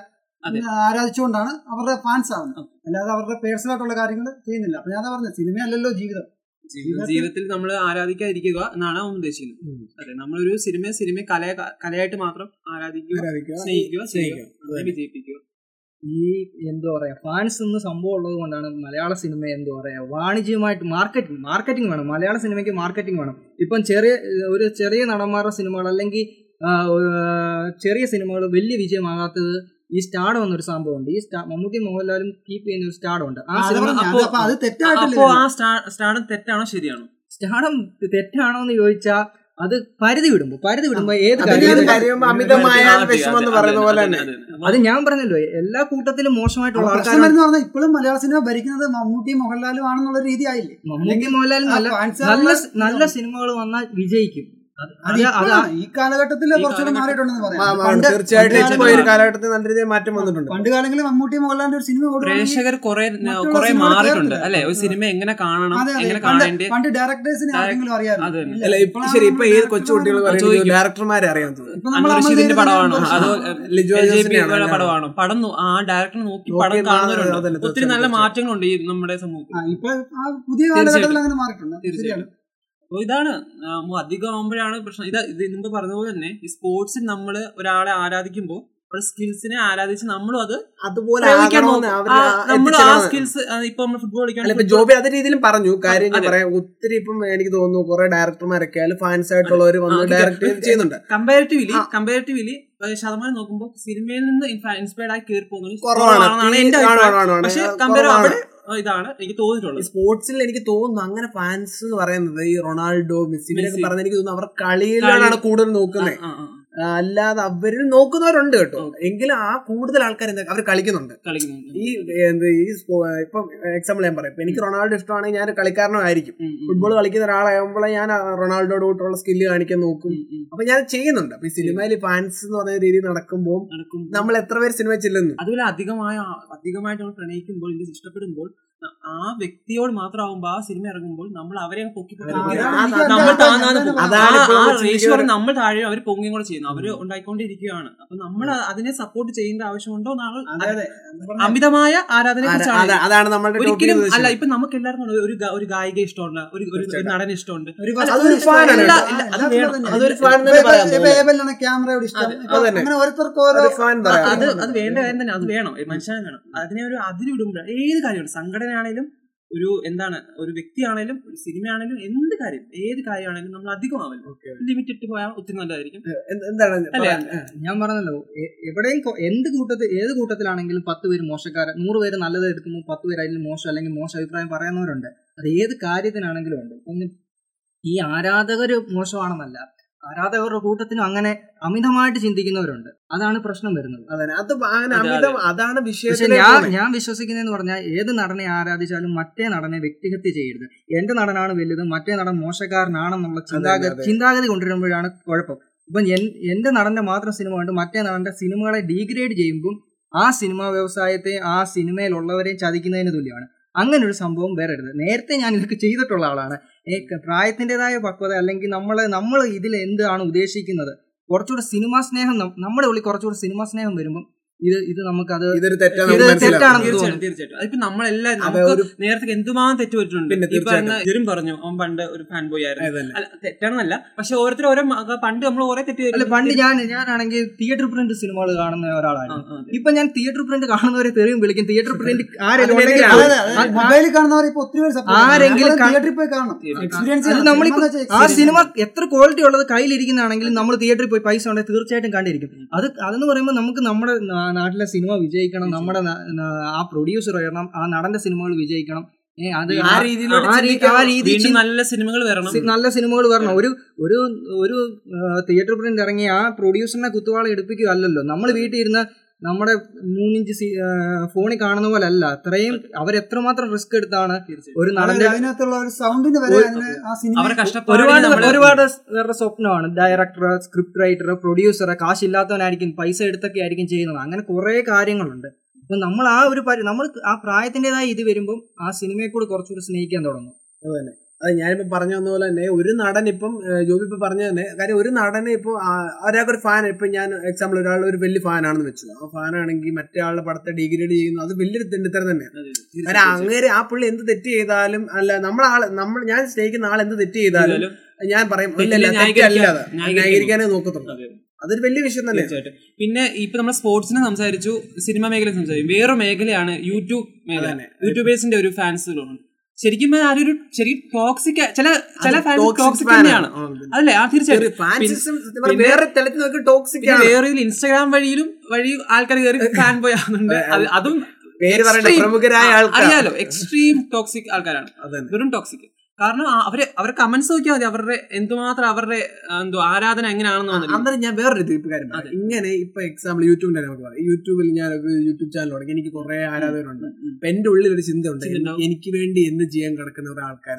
ആരാധിച്ചുകൊണ്ടാണ് അവരുടെ ഫാൻസ് ആവുന്നത്, അല്ലാതെ അവരുടെ പേഴ്സണൽ ആയിട്ടുള്ള കാര്യങ്ങൾ ചെയ്യുന്നില്ല. അപ്പൊ ഞാൻ പറഞ്ഞത് സിനിമയല്ലല്ലോ ജീവിതം, ജീവിതത്തിൽ നമ്മൾ ആരാധിക്കാതിരിക്കുക എന്നാണ് അവൻ ഉദ്ദേശിക്കുന്നത്. അതെ, നമ്മളൊരു സിനിമയെ കലയായിട്ട് മാത്രം ആരാധിക്കുക, സ്നേഹിക്കുക, വിജയിപ്പിക്കുക. ഈ എന്താ പറയാ ഫാൻസ് എന്ന സംഭവം ഉള്ളത് കൊണ്ടാണ് മലയാള സിനിമ എന്താ പറയാ വാണിജ്യമായിട്ട് മാർക്കറ്റിംഗ് വേണം. മലയാള സിനിമയ്ക്ക് മാർക്കറ്റിംഗ് വേണം. ഇപ്പം ചെറിയ നടന്മാരുടെ സിനിമകൾ അല്ലെങ്കിൽ ചെറിയ സിനിമകൾ വലിയ വിജയമാകാത്തത് ഈ സ്റ്റാർഡം എന്നൊരു സംഭവമുണ്ട്. ഈ മമ്മൂട്ടി മോഹൻലാലും കീപ്പ് ചെയ്യുന്ന ഒരു സ്റ്റാർഡം ഉണ്ട്. സ്റ്റാർഡം തെറ്റാണോ ശരിയാണോ? സ്റ്റാർഡം തെറ്റാണോ എന്ന് ചോദിച്ചാൽ അത് പരിധി വിടുമ്പോ ഏത് കാര്യം അത് ഞാൻ പറഞ്ഞല്ലോ, എല്ലാ കൂട്ടത്തിലും മോശമായിട്ടുള്ള ആൾക്കാർ പറഞ്ഞാൽ ഇപ്പോഴും മലയാള സിനിമ ഭരിക്കുന്നത് മമ്മൂട്ടി മോഹൻലാലും ആണെന്നുള്ള രീതി ആയില്ലേ. മമ്മൂട്ടി മോഹൻലാലും നല്ല സിനിമകൾ വന്നാൽ വിജയിക്കും. ഈ കാലഘട്ടത്തിൽ കുറച്ചുകൂടെ മാറിയിട്ടുണ്ടെന്ന് പറയാം. തീർച്ചയായിട്ടും കാലഘട്ടത്തിൽ നല്ല രീതിയിൽ മാറ്റം വന്നിട്ടുണ്ട്. പണ്ട് കാലങ്ങളിൽ മമ്മൂട്ടി മോഹൻലാലിന്റെ ഒരു സിനിമ പ്രേക്ഷകർ കുറെ മാറിയിട്ടുണ്ട് അല്ലെ. ഒരു സിനിമ എങ്ങനെ കാണണം, പണ്ട് ഡയറക്ടേഴ്സിനെ ആരെങ്കിലും അറിയാറില്ല. ഇപ്പൊ ശരി, ഇപ്പൊ ഏത് കൊച്ചുകുട്ടികൾ ഡയറക്ടർമാരെ അറിയാത്തത്? അൻവർ റഷീദിന്റെ പടമാണോ അതോ ലിജോ ജോസിന്റെ പടമാണോ? പടം ആ ഡയറക്ടർ നോക്കി പടം കാണുന്നവരുണ്ട്. ഒത്തിരി നല്ല മാറ്റങ്ങളുണ്ട് ഈ നമ്മുടെ സമൂഹത്തിൽ. ഇപ്പൊ ആ പുതിയ കാലഘട്ടത്തിൽ അങ്ങനെ മാറിയിട്ടുണ്ട്. തീർച്ചയായിട്ടും ഇതാണ് അധികം ആകുമ്പോഴാണ് പ്രശ്നം. ഇതിന് പറഞ്ഞ പോലെ തന്നെ ഈ സ്പോർട്സിൽ നമ്മൾ ഒരാളെ ആരാധിക്കുമ്പോൾ അവരുടെ സ്കിൽസിനെ ആരാധിച്ച് നമ്മളും അത് അതുപോലെ ആ സ്കിൽസ് ഇപ്പൊ നമ്മൾ ഫുട്ബോൾ കളിക്കാൻ ജോബി അതേ രീതിയിലും പറഞ്ഞു. കാര്യം ഞാൻ പറയാം, ഒത്തിരി ഇപ്പം എനിക്ക് തോന്നുന്നു കുറെ ഡയറക്ടർമാരൊക്കെ ആയാലും ഫാൻസ് ആയിട്ടുള്ളവർ വന്ന് ഡയറക്ട് ചെയ്യുന്നുണ്ട്. കമ്പാരിറ്റീവ്ലി ശതമാനം നോക്കുമ്പോൾ സിനിമയിൽ നിന്ന് ഇൻസ്പയർഡ് ആയി കയറി പോകുന്നത്. പക്ഷെ അവിടെ ഇതാണ് എനിക്ക് തോന്നിയിട്ടുള്ളത്. സ്പോർട്സിൽ എനിക്ക് തോന്നുന്നു അങ്ങനെ ഫാൻസ് എന്ന് പറയുന്നത് ഈ റൊണാൾഡോ, മെസ്സി പറഞ്ഞ എനിക്ക് തോന്നുന്നു അവർ കളിയിലാണ് കൂടുതൽ നോക്കുന്നത്. അല്ലാതെ അവരിൽ നോക്കുന്നവരുണ്ട് കേട്ടോ. എങ്കിലും ആ കൂടുതൽ ആൾക്കാർ എന്താ അവർ കളിക്കുന്നുണ്ട്. ഈ ഇപ്പം എക്സാമ്പിൾ ഞാൻ പറയാം, എനിക്ക് റൊണാൾഡോ ഇഷ്ടമാണെങ്കിൽ ഞാൻ കളിക്കാരനോ ആയിരിക്കും. ഫുട്ബോൾ കളിക്കുന്ന ഒരാളാകുമ്പോഴേ ഞാൻ റൊണാൾഡോയുടെ കൂട്ടുള്ള സ്കില്ല് കാണിക്കാൻ നോക്കും. അപ്പൊ ഞാൻ ചെയ്യുന്നുണ്ട്. അപ്പൊ ഈ സിനിമയിൽ ഫാൻസ് എന്ന് പറയുന്ന രീതി നടക്കുമ്പോൾ നമ്മൾ എത്ര പേര് സിനിമ ചെല്ലുന്നു. അതുപോലെ അധികമായിട്ട് നമ്മൾ പ്രണയിക്കുമ്പോൾ, ഇത് ഇഷ്ടപ്പെടുമ്പോൾ ആ വ്യക്തിയോട് മാത്രമാകുമ്പോ ആ സിനിമ ഇറങ്ങുമ്പോൾ നമ്മൾ അവരെ നമ്മൾ താഴെ അവർ പൊങ്ങിയും കൂടെ ചെയ്യുന്നു, അവര് ഉണ്ടായിക്കൊണ്ടിരിക്കുകയാണ്. അപ്പൊ നമ്മൾ അതിനെ സപ്പോർട്ട് ചെയ്യേണ്ട ആവശ്യമുണ്ടോ? അമിതമായ ആരാധന ഒരിക്കലും അല്ല. ഇപ്പൊ നമുക്ക് എല്ലാവർക്കും ഒരു ഗായിക ഇഷ്ടമുണ്ട്, ഒരു നടൻ ഇഷ്ടമുണ്ട്, അത് വേണ്ട കാര്യം തന്നെ. അത് വേണം, മനുഷ്യനെ വേണം. അതിനെ ഒരു അതിലിടുമ്പോൾ ഏത് കാര്യമുണ്ട്, സംഘടന ാണെങ്കിലും ഒരു എന്താണ് ഒരു വ്യക്തിയാണെങ്കിലും ഒരു സിനിമയാണെങ്കിലും എന്ത് കാര്യം ഏത് കാര്യമാണെങ്കിലും നമ്മൾ അധികമാവല്ലോ ലിമിറ്റ് ഇട്ട് പോയാൽ ഒത്തിരി നല്ലതായിരിക്കും. ഞാൻ പറഞ്ഞല്ലോ, എവിടെയും ഏത് കൂട്ടത്തിലാണെങ്കിലും 10 പേര് മോശക്കാരൻ, 100 പേര് നല്ലത് എടുക്കുമ്പോൾ 10 പേര് അതിൽ മോശം അല്ലെങ്കിൽ മോശം അഭിപ്രായം പറയുന്നവരുണ്ട്. അത് ഏത് കാര്യത്തിനാണെങ്കിലും ഉണ്ട്. ഒന്ന് ഈ ആരാധകർ മോശമാണെന്നല്ല, ആരാധകരുടെ കൂട്ടത്തിനും അങ്ങനെ അമിതമായിട്ട് ചിന്തിക്കുന്നവരുണ്ട്. അതാണ് പ്രശ്നം വരുന്നത്. അതാണ് ഞാൻ വിശ്വസിക്കുന്നതെന്ന് പറഞ്ഞാൽ, ഏത് നടനെ ആരാധിച്ചാലും മറ്റേ നടനെ വ്യക്തിഹത്യ ചെയ്യരുത്. എന്റെ നടനാണ് വലുത്, മറ്റേ നടൻ മോശക്കാരനാണെന്നുള്ള ചിന്താഗതി കൊണ്ടുവരുമ്പോഴാണ് കുഴപ്പം. ഇപ്പം എന്റെ നടന്റെ മാത്രം സിനിമ കണ്ട് മറ്റേ നടന്റെ സിനിമകളെ ഡീഗ്രേഡ് ചെയ്യുമ്പോൾ ആ സിനിമാ വ്യവസായത്തെ ആ സിനിമയിലുള്ളവരെയും ചതിക്കുന്നതിന് തുല്യമാണ്. അങ്ങനെ ഒരു സംഭവം വരരുത്. നേരത്തെ ഞാൻ ഇതൊക്കെ ചെയ്തിട്ടുള്ള ആളാണ്. പ്രായത്തിൻ്റെതായ പക്വത അല്ലെങ്കിൽ നമ്മൾ ഇതിൽ എന്താണ് ഉദ്ദേശിക്കുന്നത്, കുറച്ചുകൂടെ സിനിമാ സ്നേഹം നമ്മുടെ ഉള്ളിൽ കുറച്ചുകൂടെ സിനിമാ സ്നേഹം വരുമ്പം ഇത് നമുക്കത് തെറ്റാണെന്ന് തോന്നുന്നു. തീർച്ചയായിട്ടും അതിപ്പോ നമ്മളെല്ലാം നേരത്തെ എന്തുമാത്രം തെറ്റ് പറ്റിയിട്ടുണ്ട്. ഇപ്പൊ ഇവരും പറഞ്ഞു അവൻ പണ്ട് ഒരു ഫാൻ ബോയ് ആയിരുന്നു. തെറ്റാണെന്നല്ല, പക്ഷെ ഓരോരുത്തർ ഓരോ പണ്ട് നമ്മൾ ഓരോ തെറ്റ്. പണ്ട് ഞാനാണെങ്കിൽ തിയേറ്റർ പ്രിന്റ് സിനിമകൾ കാണുന്ന ഒരാളായിരുന്നു. ഇപ്പൊ ഞാൻ തിയേറ്റർ പ്രിന്റ് കാണുന്നവരെ തെറിയും വിളിക്കും. തിയേറ്റർ പ്രിന്റ് ആ സിനിമ എത്ര ക്വാളിറ്റി ഉള്ളത് കയ്യിലിരിക്കുന്നതാണെങ്കിലും നമ്മൾ തിയേറ്ററിൽ പോയി പൈസ ഉണ്ടെങ്കിൽ തീർച്ചയായിട്ടും കണ്ടിരിക്കും. അതെന്ന് പറയുമ്പോൾ നമുക്ക് നമ്മുടെ നാട്ടിലെ സിനിമ വിജയിക്കണം, നമ്മുടെ ആ പ്രൊഡ്യൂസർ വരണം, ആ നടന്റെ സിനിമകൾ വിജയിക്കണം, നല്ല സിനിമകൾ വരണം. ഒരു തിയേറ്റർ പ്രിന്റ് ഇറങ്ങി ആ പ്രൊഡ്യൂസറിനെ കുത്തുവാള എടുപ്പിക്കുക അല്ലല്ലോ. നമ്മൾ വീട്ടിൽ ഇരുന്ന് നമ്മുടെ 3 ഇഞ്ച് ഫോണിൽ കാണുന്ന പോലെ അല്ല. അത്രയും അവരെത്രമാത്രം റിസ്ക് എടുത്താണ് ഒരു നടന്റെ ഒരുപാട് പേരുടെ സ്വപ്നമാണ്. ഡയറക്ടർ, സ്ക്രിപ്റ്റ് റൈറ്റർ, പ്രൊഡ്യൂസർ, കാശില്ലാത്തവനായിരിക്കും, പൈസ എടുത്തൊക്കെ ആയിരിക്കും ചെയ്യുന്നത്. അങ്ങനെ കുറെ കാര്യങ്ങളുണ്ട്. അപ്പൊ നമ്മൾ ആ ഒരു നമ്മൾ ആ പ്രായത്തിൻ്റെതായ ഇത് വരുമ്പം ആ സിനിമയെ കൂടെ കുറച്ചുകൂടി സ്നേഹിക്കാൻ തുടങ്ങും. അതുതന്നെ അത് ഞാനിപ്പോൾ പറഞ്ഞ പോലെ തന്നെ ഒരു നടൻ ഇപ്പം ജോബി ഇപ്പം പറഞ്ഞ തന്നെ കാര്യം, ഒരു നടനെ ഇപ്പോൾ ഒരാൾക്കൊരു ഫാൻ, ഇപ്പം ഞാൻ എക്സാമ്പിൾ ഒരാളുടെ ഒരു വലിയ ഫാനാണെന്ന് വെച്ചു. ആ ഫാനാണെങ്കിൽ മറ്റേ ആളുടെ പടത്തെ ഡിഗ്രേഡ് ചെയ്യുന്നു, അത് വലിയൊരു തെണ്ടിത്തരം തന്നെയാണ്. കാരണം അങ്ങനെ ആ പുള്ളി എന്ത് തെറ്റ് ചെയ്താലും അല്ല നമ്മൾ ഞാൻ സ്നേഹിക്കുന്ന ആൾ എന്ത് തെറ്റ് ചെയ്താലും ഞാൻ പറയും തെറ്റല്ലാതെ ന്യായീകരിക്കാനേ നോക്കത്തുള്ളൂ. അതൊരു വലിയ വിഷയം തന്നെ. തീർച്ചയായിട്ടും. പിന്നെ ഇപ്പൊ നമ്മൾ സ്പോർട്സിനെ സംസാരിച്ചു, സിനിമ മേഖല സംസാരിച്ചു, വേറൊരു മേഖലയാണ് യൂട്യൂബ് മേഖല. യൂട്യൂബേഴ്സിന്റെ ഒരു ഫാൻസുകളുണ്ട്. ശരിക്കും ആരൊരു ശരി ടോക്സിക് ചില ടോക്സിക് തന്നെയാണ് അതല്ലേ? ആ തീർച്ചയായിട്ടും. വേറെ ഇൻസ്റ്റാഗ്രാം വഴി ആൾക്കാർ കയറി ഫാൻ ബോയ് ആവുന്നുണ്ട്. അതും അറിയാലോ, എക്സ്ട്രീം ടോക്സിക് ആൾക്കാരാണ്, വെറും ടോക്സിക്. കാരണം അവരെ കമന്റ്സ് നോക്കിയാൽ മതി, അവരുടെ എന്തുമാത്രം അവരുടെ എന്തോ ആരാധന എങ്ങനെയാണെന്ന്. അന്നേരം ഞാൻ വേറൊരു കാര്യം, ഇങ്ങനെ ഇപ്പൊ എക്സാമ്പിൾ യൂട്യൂബിന്റെ നമുക്ക് പറയാം. യൂട്യൂബിൽ ഞാൻ യൂട്യൂബ് ചാനൽ തുടങ്ങി, എനിക്ക് കുറെ ആരാധകരുണ്ട്. അപ്പൊ എന്റെ ഉള്ളിൽ ഒരു ചിന്ത ഉണ്ട്, എനിക്ക് വേണ്ടി എന്ത് ചെയ്യാൻ കിടക്കുന്ന ഒരു ആൾക്കാർ.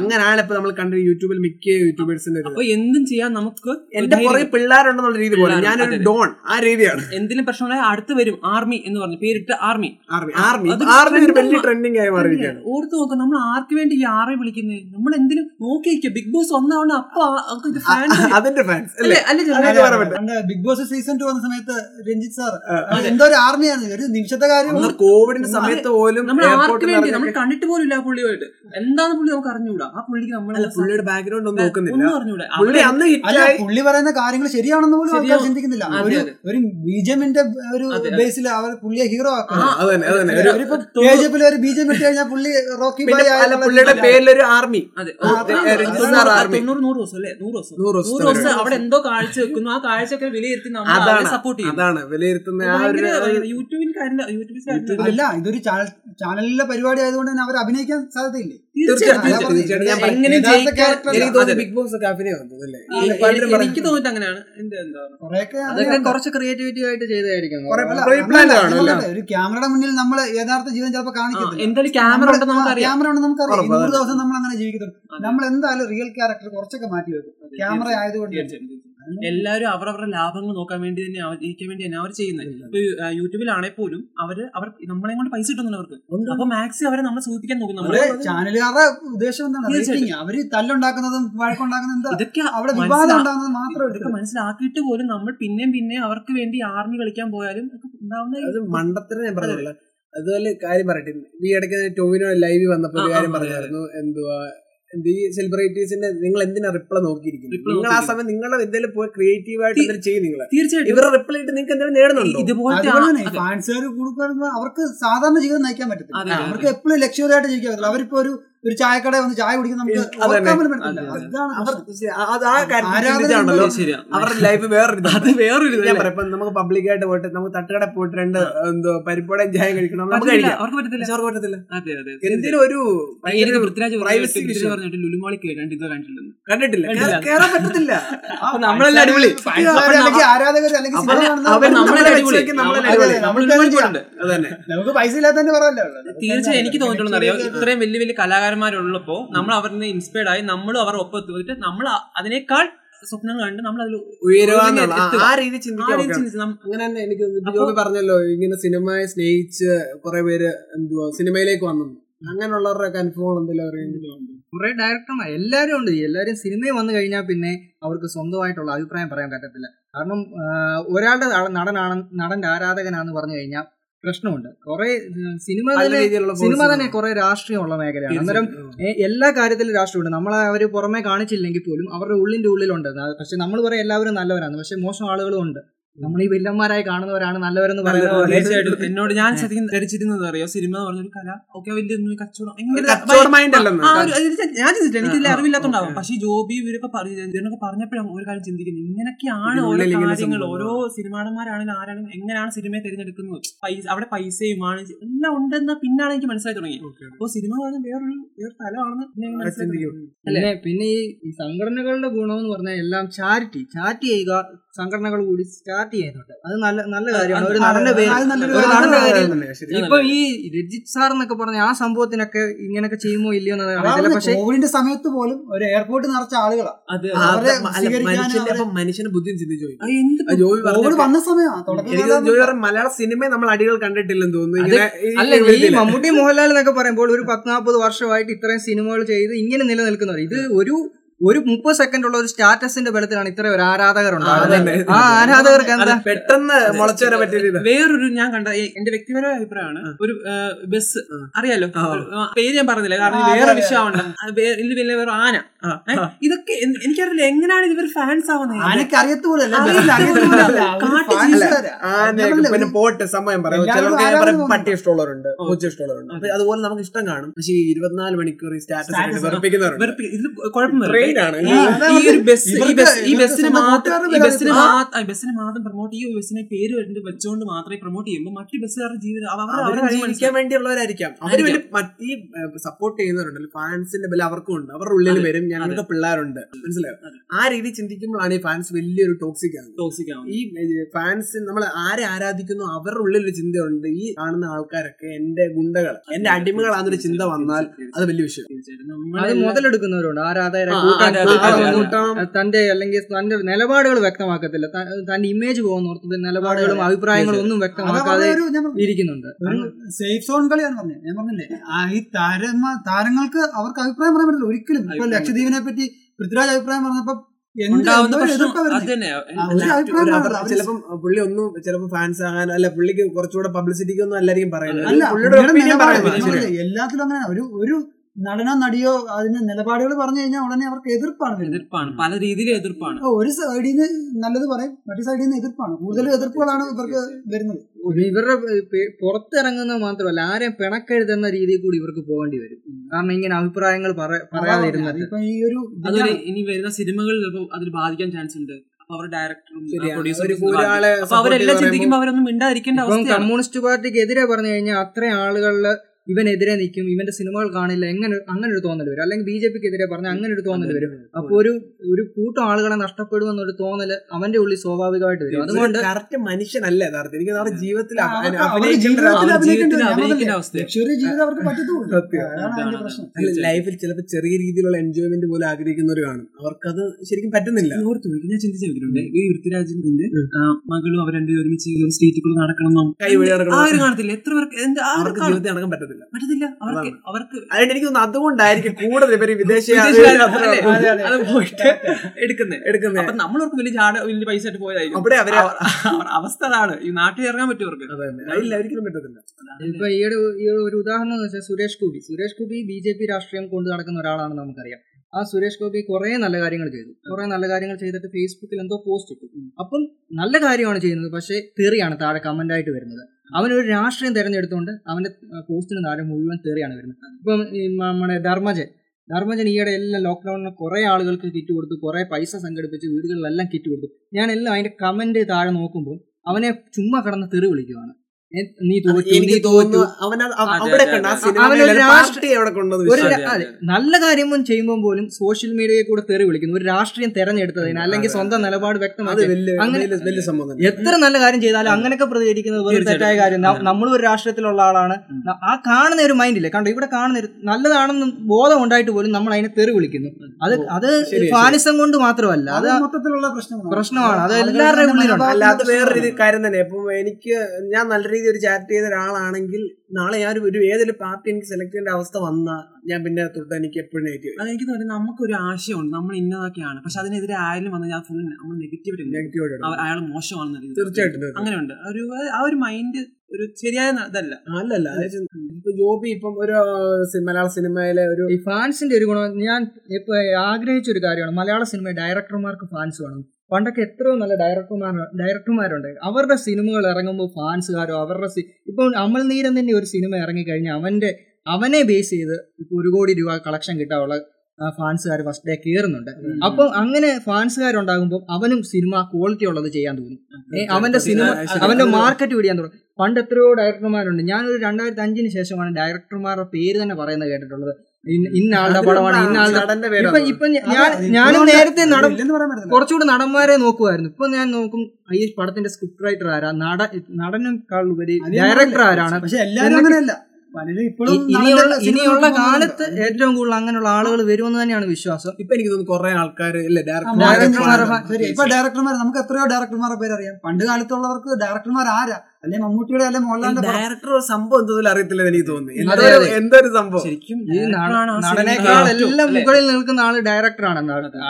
അങ്ങനെയാണ് ഇപ്പൊ നമ്മൾ കണ്ട യൂട്യൂബിൽ മിക്ക യൂട്യൂബേഴ്സിന്റെ. അപ്പൊ എന്തും ചെയ്യാൻ നമുക്ക് എന്റെ കുറെ പിള്ളേരുണ്ടെന്നുള്ള രീതി പോലെ ഞാനൊരു ഡോൺ ആ രീതിയാണ്. എന്തെങ്കിലും പ്രശ്നങ്ങളായ അടുത്ത് വരും ആർമി എന്ന് പറഞ്ഞു പേരിട്ട് ആർമി ആർമി ആർമി ഒരു വലിയ ട്രെൻഡിങ് ആയി മാറിയിരിക്കുകയാണ്. ഓർത്ത് നോക്കാം, നമ്മൾ ആർക്ക് വേണ്ടി ഈ ആർമി വിളിക്കുന്നത്? നമ്മൾ എന്തിനും നോക്കിയിരിക്കുക. ബിഗ് ബോസ് ഒന്നാണ്. ബിഗ് ബോസ് സീസൺ 2 വന്ന സമയത്ത് രഞ്ജിത്ത് സാർ എന്തോ ഒരു ആർമിയാണ്. ഒരു നിമിഷത്തെ കാര്യം, കോവിഡിന്റെ സമയത്ത് പോലും നമ്മൾ കണ്ടിട്ട് പോലും ഇല്ല. പുള്ളിയായിട്ട് എന്താന്ന് പുള്ളി നമുക്ക് അറിഞ്ഞൂടാ. ആ പുള്ളിക്ക് നമ്മൾ പുള്ളിയുടെ ബാക്ക്ഗ്രൗണ്ട് ഒന്നും നോക്കുന്നില്ല. അറിഞ്ഞൂടെ പുള്ളി പറയുന്ന കാര്യങ്ങൾ ശരിയാണെന്ന് പോലും ചിന്തിക്കുന്നില്ല. ഒരു ബിജെപിന്റെ ഒരു ബേസിൽ അവർ പുള്ളിയെ ഹീറോ ആക്കും. ബിജെപി കഴിഞ്ഞാൽ പുള്ളി റോക്കി പേരിലൊരു ആർമി. അതെ, 100 ദിവസം അവിടെ എന്തോ കാഴ്ച വെക്കുന്നു. ആ കാഴ്ചയൊക്കെ വിലയിരുത്തി സപ്പോർട്ട് ചെയ്യും. യൂട്യൂബിൽ അല്ല, ഇതൊരു ചാനലിലെ പരിപാടി ആയതുകൊണ്ട് തന്നെ അവർ അഭിനയിക്കാൻ സാധ്യതയില്ലേ? എനിക്ക് തോന്നിട്ട് അങ്ങനെയാണ്. അതൊക്കെ കുറച്ച് ക്രിയേറ്റിവിറ്റി ആയിട്ട് ചെയ്തായിരിക്കും. ഒരു ക്യാമറയുടെ മുന്നിൽ നമ്മൾ യഥാർത്ഥ ജീവിതം ചിലപ്പോൾ കാണിക്കും. എന്തായാലും ക്യാമറ ഉണ്ടെന്ന് നമുക്കറിയാം, 100 ദിവസം നമ്മൾ അങ്ങനെ ജീവിക്കുന്നു. നമ്മൾ എന്തായാലും റിയൽ ക്യാരക്ടർ കുറച്ചൊക്കെ മാറ്റി വെക്കും ക്യാമറ ആയതുകൊണ്ട്. എല്ലാവരും അവരവരുടെ ലാഭങ്ങൾ നോക്കാൻ വേണ്ടി തന്നെ, ജയിക്കാൻ വേണ്ടി തന്നെ അവർ ചെയ്യുന്നത്. ഇപ്പൊ യൂട്യൂബിലാണെങ്കിൽ പോലും അവർ നമ്മളെ കൊണ്ട് പൈസ കിട്ടുന്നുണ്ട് അവർക്ക്. അപ്പൊ മാക്സിമം അവരെ നമ്മളെ സൂചിപ്പിക്കാൻ നോക്കും. ചാനലുകാരുടെ ഉദ്ദേശം എന്താണ്? അവര് തല്ലുണ്ടാക്കുന്നതും വഴക്കുണ്ടാക്കുന്നതും ഇതൊക്കെ അവിടെ വിവാദം ഉണ്ടാകുന്നത് മാത്രമേ ഇതൊക്കെ മനസ്സിലാക്കിയിട്ട് പോലും നമ്മൾ പിന്നെയും പിന്നെ അവർക്ക് വേണ്ടി ആർമി കളിക്കാൻ പോയാലും മണ്ടത്തരം ഞാൻ പറഞ്ഞില്ല. അതുപോലെ കാര്യം പറയട്ടെ, ഈ ഇടയ്ക്ക് ടോവിനോ ലൈവ് വന്നപ്പോൾ ഒരു കാര്യം പറഞ്ഞായിരുന്നു, എന്തുവാ ഈ സെലിബ്രിറ്റീസിന്റെ നിങ്ങൾ എന്തിനാ റിപ്ലൈ നോക്കിയിരിക്കുന്നത്? നിങ്ങൾ ആ സമയം നിങ്ങളെ എന്തെങ്കിലും പോയി ക്രിയേറ്റീവായിട്ട് എന്തെങ്കിലും ചെയ്യും. നിങ്ങൾ തീർച്ചയായിട്ടും ഇവരുടെ റിപ്ലൈ ആയിട്ട് നിങ്ങൾക്ക് എന്തെങ്കിലും നേടുന്നുണ്ടോ? ഇതുപോലെ ഫാൻസുകാർ കൂടുതൽ അവർക്ക് സാധാരണ ജീവിതം നയിക്കാൻ പറ്റത്തില്ല. അവർക്ക് എപ്പോഴും ലക്ഷ്വറിയായിട്ട് ജീവിക്കാൻ പറ്റില്ല. അവരിപ്പോ ഒരു ചായക്കട വന്ന് ചായ കുടിക്കാൻ നമുക്ക് അവരുടെ ലൈഫ് വേറൊരു ഞാൻ പറയാം. ഇപ്പൊ നമുക്ക് പബ്ലിക്കായിട്ട് പോയിട്ട് നമുക്ക് തട്ടുകട പോയിട്ട് രണ്ട് എന്തോ പരിപ്പോടെ ചായ കഴിക്കണം, നമുക്ക് കഴിക്കാം. അവർക്ക് പറ്റത്തില്ല, അവർക്ക് പറ്റത്തില്ല. എന്തിനും ഒരു പൃഥ്വിരാജ് പ്രൈവസി പറഞ്ഞിട്ട് ലുലുമാളി കയറാണ്ട് ഇതോ കണ്ടിട്ടില്ലെന്ന് കണ്ടിട്ടില്ല, കയറാൻ പറ്റത്തില്ല. നമ്മളെല്ലാം അടിപൊളി ആരാധകർ നമുക്ക് പൈസ ഇല്ലാത്തതന്നെ പറയാനല്ലോ. തീർച്ചയായും എനിക്ക് തോന്നിയിട്ടുള്ള അറിയാം, ഇത്രയും വലിയ വലിയ കലാകാരന്മാരുള്ളപ്പോൾ നമ്മൾ അവരിൽ നിന്ന് ഇൻസ്പയർഡ് ആയി നമ്മളും അവരെ ഒപ്പം എത്തിയിട്ട് നമ്മൾ അതിനേക്കാൾ സ്വപ്നം കണ്ട് നമ്മൾ അതിൽ ഉയരുവാന്നുള്ള ആ രീതി ചിന്തിക്കും. അങ്ങനെ തന്നെ എനിക്ക് ജോബി പറഞ്ഞല്ലോ, ഇങ്ങനെ സിനിമയെ സ്നേഹിച്ച് കുറെ പേര് എന്തുവാ സിനിമയിലേക്ക് വന്നു. അങ്ങനെയുള്ളവരുടെ അനുഭവം എന്തെങ്കിലും അറിയാം. കുറെ ഡയറക്ടർമാർ എല്ലാവരും ഉണ്ട്. എല്ലാവരും സിനിമയിൽ വന്നു കഴിഞ്ഞാൽ പിന്നെ അവർക്ക് സ്വന്തമായിട്ടുള്ള അഭിപ്രായം പറയാൻ പറ്റത്തില്ല. കാരണം ഒരാളുടെ നടന്റെ ആരാധകനാന്ന് പറഞ്ഞു കഴിഞ്ഞാൽ പ്രശ്നമുണ്ട്. കുറെ സിനിമ തന്നെ കുറെ രാഷ്ട്രീയമുള്ള മേഖലയാണ്. അന്നേരം എല്ലാ കാര്യത്തിലും രാഷ്ട്രീയമുണ്ട്. നമ്മളെ അവർ പുറമെ കാണിച്ചില്ലെങ്കിൽ പോലും അവരുടെ ഉള്ളിന്റെ ഉള്ളിലുണ്ട്. പക്ഷെ നമ്മൾ പറയും എല്ലാവരും നല്ലവരാണ്, പക്ഷെ മോശം ആളുകളും ഉണ്ട്. നമ്മൾ ഈ വില്ലന്മാരായി കാണുന്നവരാണ് നല്ലവരെന്ന് പറയുന്നത്. തീർച്ചയായിട്ടും എന്നോട് ഞാൻ ശരിക്കും ധരിച്ചിരുന്നത് അറിയാം, സിനിമ എന്ന് പറഞ്ഞൊരു കല ഒക്കെ വലിയ കച്ചവടം ഞാൻ ചിന്തിച്ചില്ല, എനിക്കിതിൽ അറിവില്ലാത്തതുണ്ടാവും. പക്ഷേ ജോബി ഇവരൊക്കെ ഇതിനൊക്കെ പറഞ്ഞപ്പോഴും ഒരു കാര്യം ചിന്തിക്കുന്നത്, ഇങ്ങനെയൊക്കെയാണ് ഓരോ കാര്യങ്ങൾ. ഓരോ സിനിമാടന്മാരാണെങ്കിലും ആരാണെങ്കിലും എങ്ങനെയാണ് സിനിമയെ തിരഞ്ഞെടുക്കുന്നത്? അവിടെ പൈസയുമാണ് എല്ലാം ഉണ്ടെന്ന പിന്നാണ് എനിക്ക് മനസ്സിലായി തുടങ്ങി. അപ്പോൾ സിനിമ പറഞ്ഞാൽ വേറൊരു സ്ഥലമാണെന്ന് അല്ലേ. പിന്നെ ഈ സംഘടനകളുടെ ഗുണമെന്ന് പറഞ്ഞാൽ എല്ലാം ചാരിറ്റി ചെയ്യുക. സംഘടനകൾ കൂടി സ്റ്റാർട്ട് ചെയ്യുന്നുണ്ട്, അത് നല്ല കാര്യമാണ്. ഒരു നടന്റെ കാര്യം ഇപ്പൊ ഈ രജിത് സാർ എന്നൊക്കെ പറഞ്ഞ ആ സംഭവത്തിനൊക്കെ ഇങ്ങനെയൊക്കെ ചെയ്യുമോ ഇല്ലയോ എന്നതാണ്. പക്ഷേ കോവിഡിന്റെ സമയത്ത് പോലും ഒരു എയർപോർട്ട് നിറച്ച ആളുകളാണ്. മനുഷ്യന് ബുദ്ധി ചിന്തിച്ചു വന്ന സമയമാണ്. മലയാള സിനിമയെ നമ്മൾ അടികൾ കണ്ടിട്ടില്ലെന്ന് തോന്നുന്നു. അല്ല, ഈ മമ്മൂട്ടി മോഹൻലാൽ എന്നൊക്കെ പറയുമ്പോൾ ഒരു 40-40 വർഷമായിട്ട് ഇത്രയും സിനിമകൾ ചെയ്ത് ഇങ്ങനെ നിലനിൽക്കുന്നവർ. ഇത് ഒരു 30 സെക്കൻഡ് ഉള്ള ഒരു സ്റ്റാറ്റസിന്റെ ബലത്തിലാണ് ഇത്ര ഒരു ആരാധകരുണ്ടാകുന്നത്. ആ ആരാധകർക്ക് എന്താ പെട്ടെന്ന് മുളച്ചു വരാൻ പറ്റില്ല. വേറൊരു ഞാൻ കണ്ട എന്റെ വ്യക്തിപരമായ അഭിപ്രായമാണ്, ഒരു ബസ് അറിയാലോ, പേര് ഞാൻ പറഞ്ഞില്ല കാരണം വേറെ വിഷയമാണ്. വലിയ വേറെ ആന, ഇതൊക്കെ എനിക്കറിയില്ല എങ്ങനെയാണ് ഇവർ ഫാൻസ് ആവുന്നത്. ആനക്ക് അറിയത്തുപോലല്ല പോട്ട് സമയം പറയും. പട്ടി ഇഷ്ടമുള്ളവരുണ്ട്, പൂച്ച ഇഷ്ടമുള്ളവരുണ്ട്, അതുപോലെ നമുക്ക് ഇഷ്ടം കാണും. പക്ഷേ 24 മണിക്കൂർ സ്റ്റാറ്റസ് വെറുപ്പിക്കുന്നവരുണ്ട്. ബസ്സിനെ മാത്രം പ്രൊമോട്ട് ചെയ്യും, ബസ്സിനെ പേര് വെച്ചുകൊണ്ട് മാത്രമേ പ്രൊമോട്ട് ചെയ്യുമ്പോൾ മറ്റു ബസ്സുകാരുടെ ജീവിതം വേണ്ടിയുള്ളവരായിരിക്കാം. അവര് ഈ സപ്പോർട്ട് ചെയ്യുന്നവരുണ്ടല്ലോ, ഫാൻസിന്റെ ബലം അവർക്കും ഉണ്ട്. അവരുടെ ഉള്ളിൽ വരും ഞങ്ങൾക്ക് പിള്ളേരുണ്ട്, മനസ്സിലായോ? ആ രീതി ചിന്തിക്കുമ്പോഴാണ് ഈ ഫാൻസ് വലിയൊരു ടോക്സിക് ആവും. ഈ ഫാൻസ് നമ്മൾ ആരെ ആരാധിക്കുന്നു അവരുടെ ഉള്ളിലൊരു ചിന്തയുണ്ട്. ഈ കാണുന്ന ആൾക്കാരൊക്കെ എന്റെ ഗുണ്ടകൾ, എന്റെ അടിമകളാന്നൊരു ചിന്ത വന്നാൽ അത് വലിയ വിഷയം. അത് മുതലെടുക്കുന്നവരുണ്ട്. ആരാധകരെ തന്റെ അല്ലെങ്കിൽ തന്റെ നിലപാടുകൾ വ്യക്തമാക്കത്തില്ല, തന്റെ ഇമേജ് പോകുന്നോർത്ത് നിലപാടുകളും അഭിപ്രായങ്ങളും ഒന്നും വ്യക്തമാക്കാതെ ഇരിക്കുന്നുണ്ട്. സേഫ് സോൺ കളിയാണ് പറഞ്ഞത്. ഞാൻ പറഞ്ഞില്ലേ, ഈ താരങ്ങൾക്ക് അവർക്ക് അഭിപ്രായം പറയാൻ പറ്റില്ല ഒരിക്കലും. ഇപ്പൊ ലക്ഷദ്വീപിനെ പറ്റി പൃഥ്വിരാജ് അഭിപ്രായം പറഞ്ഞപ്പോ ചിലപ്പം പുള്ളി ഒന്നും ചിലപ്പോ ഫാൻസ് ആകാൻ അല്ല, പുള്ളിക്ക് കുറച്ചുകൂടെ പബ്ലിസിറ്റിക്ക് ഒന്നും എല്ലാവരും പറയുന്നത്. എല്ലാത്തിലും അങ്ങനെ ഒരു നടനോ നടിയോ അതിന്റെ നിലപാടുകൾ പറഞ്ഞു കഴിഞ്ഞാൽ ഉടനെ അവർക്ക് എതിർപ്പാണ്. പല രീതിയിലും എതിർപ്പാണ്. ഒരു സൈഡിൽ നിന്ന് നല്ലത് പറയും, മറ്റു സൈഡിൽ നിന്ന് എതിർപ്പാണ്. കൂടുതൽ എതിർപ്പുകളാണ് ഇവർക്ക് വരുന്നത്. ഇവരുടെ പുറത്തിറങ്ങുന്നത് മാത്രമല്ല, ആരെയും പിണക്കെഴുതുന്ന രീതിയിൽ കൂടി ഇവർക്ക് പോകേണ്ടി വരും. കാരണം ഇങ്ങനെ അഭിപ്രായങ്ങൾ പറയാതിരുന്നത് ഇനി വരുന്ന സിനിമകളിൽ ചിലപ്പോൾ അതിന് ബാധിക്കാൻ ചാൻസ് ഉണ്ട്. കമ്മ്യൂണിസ്റ്റ് പാർട്ടിക്ക് എതിരെ പറഞ്ഞു കഴിഞ്ഞാൽ അത്രയും ആളുകളില് ഇവനെതിരെ നിൽക്കും, ഇവന്റെ സിനിമകൾ കാണില്ല, എങ്ങനെ അങ്ങനൊരു തോന്നൽ വരും. അല്ലെങ്കിൽ ബി ജെ പിക്ക് എതിരെ പറഞ്ഞാൽ അങ്ങനൊരു തോന്നൽ വരും. അപ്പൊ ഒരു കൂട്ടം ആളുകളെ നഷ്ടപ്പെടും എന്നൊരു തോന്നൽ അവന്റെ ഉള്ളിൽ സ്വാഭാവികമായിട്ട് വരും. അതുകൊണ്ട് കറക്റ്റ് മനുഷ്യനല്ല ജീവിതത്തിൽ ലൈഫിൽ ചിലപ്പോൾ ചെറിയ രീതിയിലുള്ള എൻജോയ്മെന്റ് പോലും ആഗ്രഹിക്കുന്നവർ കാണും, അവർക്കത് ശരിക്കും പറ്റുന്നില്ല. ഞാൻ ചിന്തിച്ചു നോക്കിയിട്ടുണ്ട്, ഈ പൃഥ്വിരാജിന്റെ മകളും അവർ രണ്ടുപേരും ഒരുമിച്ച് സ്റ്റേറ്റുകൾ നടക്കണം, ആരും കാണത്തില്ല. എത്ര പേർക്ക് നടക്കാൻ പറ്റത്തില്ല, പറ്റത്തില്ല അവർക്ക്. അതുകൊണ്ട് എനിക്ക് തോന്നുന്നു അതുകൊണ്ടായിരിക്കും കൂടുതൽ പേര് വിദേശ എടുക്കുന്നത്. അപ്പൊ നമ്മളവർക്ക് വലിയ പൈസ ആയിട്ട് പോയതായിരിക്കും. അവിടെ അവരെ അവസ്ഥ അതാണ്, ഈ നാട്ടിൽ ഇറങ്ങാൻ പറ്റുമവർക്ക് ഒരിക്കലും പറ്റത്തില്ല. ഇപ്പൊ ഈയൊരു ഉദാഹരണം എന്ന് വെച്ചാൽ സുരേഷ് ഗോപി ബിജെപി രാഷ്ട്രീയം കൊണ്ട് നടക്കുന്ന ഒരാളാണെന്ന് നമുക്കറിയാം. ആ സുരേഷ് ഗോപി കുറെ നല്ല കാര്യങ്ങൾ ചെയ്തിട്ട് ഫേസ്ബുക്കിൽ എന്തോ പോസ്റ്റ് ഇട്ടു. അപ്പം നല്ല കാര്യമാണ് ചെയ്യുന്നത്, പക്ഷേ തെറിയാണ് താഴെ കമന്റ് ആയിട്ട് വരുന്നത്. അവനൊരു രാഷ്ട്രീയം തിരഞ്ഞെടുത്തുകൊണ്ട് അവന്റെ പോസ്റ്റിന് താഴെ മുഴുവൻ തെറിയാണ് വരുന്നത്. ഇപ്പം നമ്മുടെ ധർമ്മജൻ ഈയിടെ എല്ലാം ലോക്ക്ഡൌണിന് കുറെ ആളുകൾക്ക് കിറ്റ് കൊടുത്തു, കുറെ പൈസ സംഘടിപ്പിച്ച് വീടുകളിലെല്ലാം കിറ്റ് കൊടുത്തു. ഞാനെല്ലാം അതിന്റെ കമന്റ് താഴെ നോക്കുമ്പോൾ അവനെ ചുമ്മാ കടന്ന് തെറി വിളിക്കുവാണ്, നീ തോറ്റു. നല്ല കാര്യം ചെയ്യുമ്പോൾ പോലും സോഷ്യൽ മീഡിയയിൽ കൂടെ തെറി വിളിക്കുന്നു, ഒരു രാഷ്ട്രീയം തെരഞ്ഞെടുത്തതിന് അല്ലെങ്കിൽ സ്വന്തം നിലപാട് വ്യക്തമാക്കി. എത്ര നല്ല കാര്യം ചെയ്താലും അങ്ങനെയൊക്കെ പ്രതികരിക്കുന്നത് വേറെ തെറ്റായ കാര്യം. നമ്മളൊരു രാഷ്ട്രീയത്തിലുള്ള ആളാണ്, ആ കാണുന്ന ഒരു മൈൻഡില്ലേ, കാരണം ഇവിടെ കാണുന്ന ഒരു നല്ലതാണെന്ന് ബോധം ഉണ്ടായിട്ട് പോലും നമ്മൾ അതിനെ തെറി വിളിക്കുന്നു. അത് ഫാനിസം കൊണ്ട് മാത്രമല്ല, അത് മൊത്തത്തിലുള്ള പ്രശ്നമാണ്. അത് എല്ലാവരുടെയും ഉള്ളിലുണ്ട്. അല്ല, അത് വേറൊരു കാര്യം തന്നെ. ഇപ്പം ഞാൻ നല്ല രീതി ഒരു ചാറ്റ് ചെയ്ത ഒരാളാണെങ്കിൽ നാളെ ഞാൻ ഏതൊരു പാർട്ടി എനിക്ക് സെലക്ട് ചെയ്യേണ്ട അവസ്ഥ വന്നാൽ ഞാൻ പിന്നെ തൊട്ട് എനിക്ക് എപ്പോഴും നെഗറ്റീവ്. അതെനിക്ക് തോന്നുന്നത് നമുക്കൊരു ആശയമുണ്ട്, നമ്മൾ ഇന്നതൊക്കെയാണ്, പക്ഷെ അതിനെതിരെ ആയാലും വന്നാൽ ഞാൻ ഫുൾ നമ്മൾ നെഗറ്റീവ് അയാൾ മോശമാണെന്ന്. തീർച്ചയായിട്ടും അങ്ങനെയുണ്ട്. ആ ഒരു മൈൻഡ് ഒരു ശരിയായ ഇതല്ല. അല്ലല്ല, ജോബി ഇപ്പം ഒരു മലയാള സിനിമയിലെ ഒരു ഫാൻസിന്റെ ഒരു ഗുണം ഞാൻ ഇപ്പൊ ആഗ്രഹിച്ചൊരു കാര്യമാണ്. മലയാള സിനിമ ഡയറക്ടർമാർക്ക് ഫാൻസ് വേണം. പണ്ടൊക്കെ എത്രയോ നല്ല ഡയറക്ടർമാരുണ്ട്. അവരുടെ സിനിമകൾ ഇറങ്ങുമ്പോൾ ഫാൻസുകാരോ അവരുടെ ഇപ്പം അമൽ നീരൻ തന്നെ ഒരു സിനിമ ഇറങ്ങിക്കഴിഞ്ഞാൽ അവനെ ബേസ് ചെയ്ത് ഇപ്പൊ 1 കോടി രൂപ കളക്ഷൻ കിട്ടാനുള്ള ഫാൻസുകാർ ഫസ്റ്റ് ഡേ കയറുന്നുണ്ട്. അപ്പം അങ്ങനെ ഫാൻസുകാരുണ്ടാകുമ്പോൾ അവനും സിനിമ ക്വാളിറ്റി ഉള്ളത് ചെയ്യാൻ തോന്നുന്നു, അവന്റെ മാർക്കറ്റ് പിടിക്കാൻ തോന്നും. പണ്ട് എത്രയോ ഡയറക്ടർമാരുണ്ട്. ഞാനൊരു 2005 ശേഷമാണ് ഡയറക്ടർമാരുടെ പേര് തന്നെ പറയുന്നത് കേട്ടിട്ടുള്ളത്. ഇന്നാളുടെ പടമാണ് ഇന്നാളുടെ. ഇപ്പൊ ഞാനും നേരത്തെ കുറച്ചുകൂടി നടന്മാരെ നോക്കുമായിരുന്നു. ഇപ്പൊ ഞാൻ നോക്കും ഈ പടത്തിന്റെ സ്ക്രിപ്റ്റ് റൈറ്റർ ആരാ, നടനേക്കാളുപരി ഡയറക്ടർ ആരാണ്. പക്ഷെ എല്ലാവരും ഇനിയുള്ള കാലത്ത് ഏറ്റവും കൂടുതൽ അങ്ങനെയുള്ള ആളുകൾ വരുമെന്ന് തന്നെയാണ് വിശ്വാസം. ഇപ്പൊ എനിക്ക് തോന്നുന്നു കുറെ ആൾക്കാർ ഇപ്പൊ ഡയറക്ടർമാർ, നമുക്ക് എത്രയോ ഡയറക്ടർമാരുടെ പേരറിയാം. പണ്ട് കാലത്തുള്ളവർക്ക് ഡയറക്ടർമാർ ആരാ, അല്ലെ മമ്മൂട്ടിയുടെ അല്ലെ മോഹൻലാലിന്റെ ഡയറക്ടർ സംഭവം എന്തോലും അറിയത്തില്ല. എനിക്ക് തോന്നുന്നു എന്തൊരു സംഭവം ശരിക്കും നടനേക്കാളെല്ലാം മുകളിൽ നിൽക്കുന്ന ആള് ഡയറക്ടറാണ്.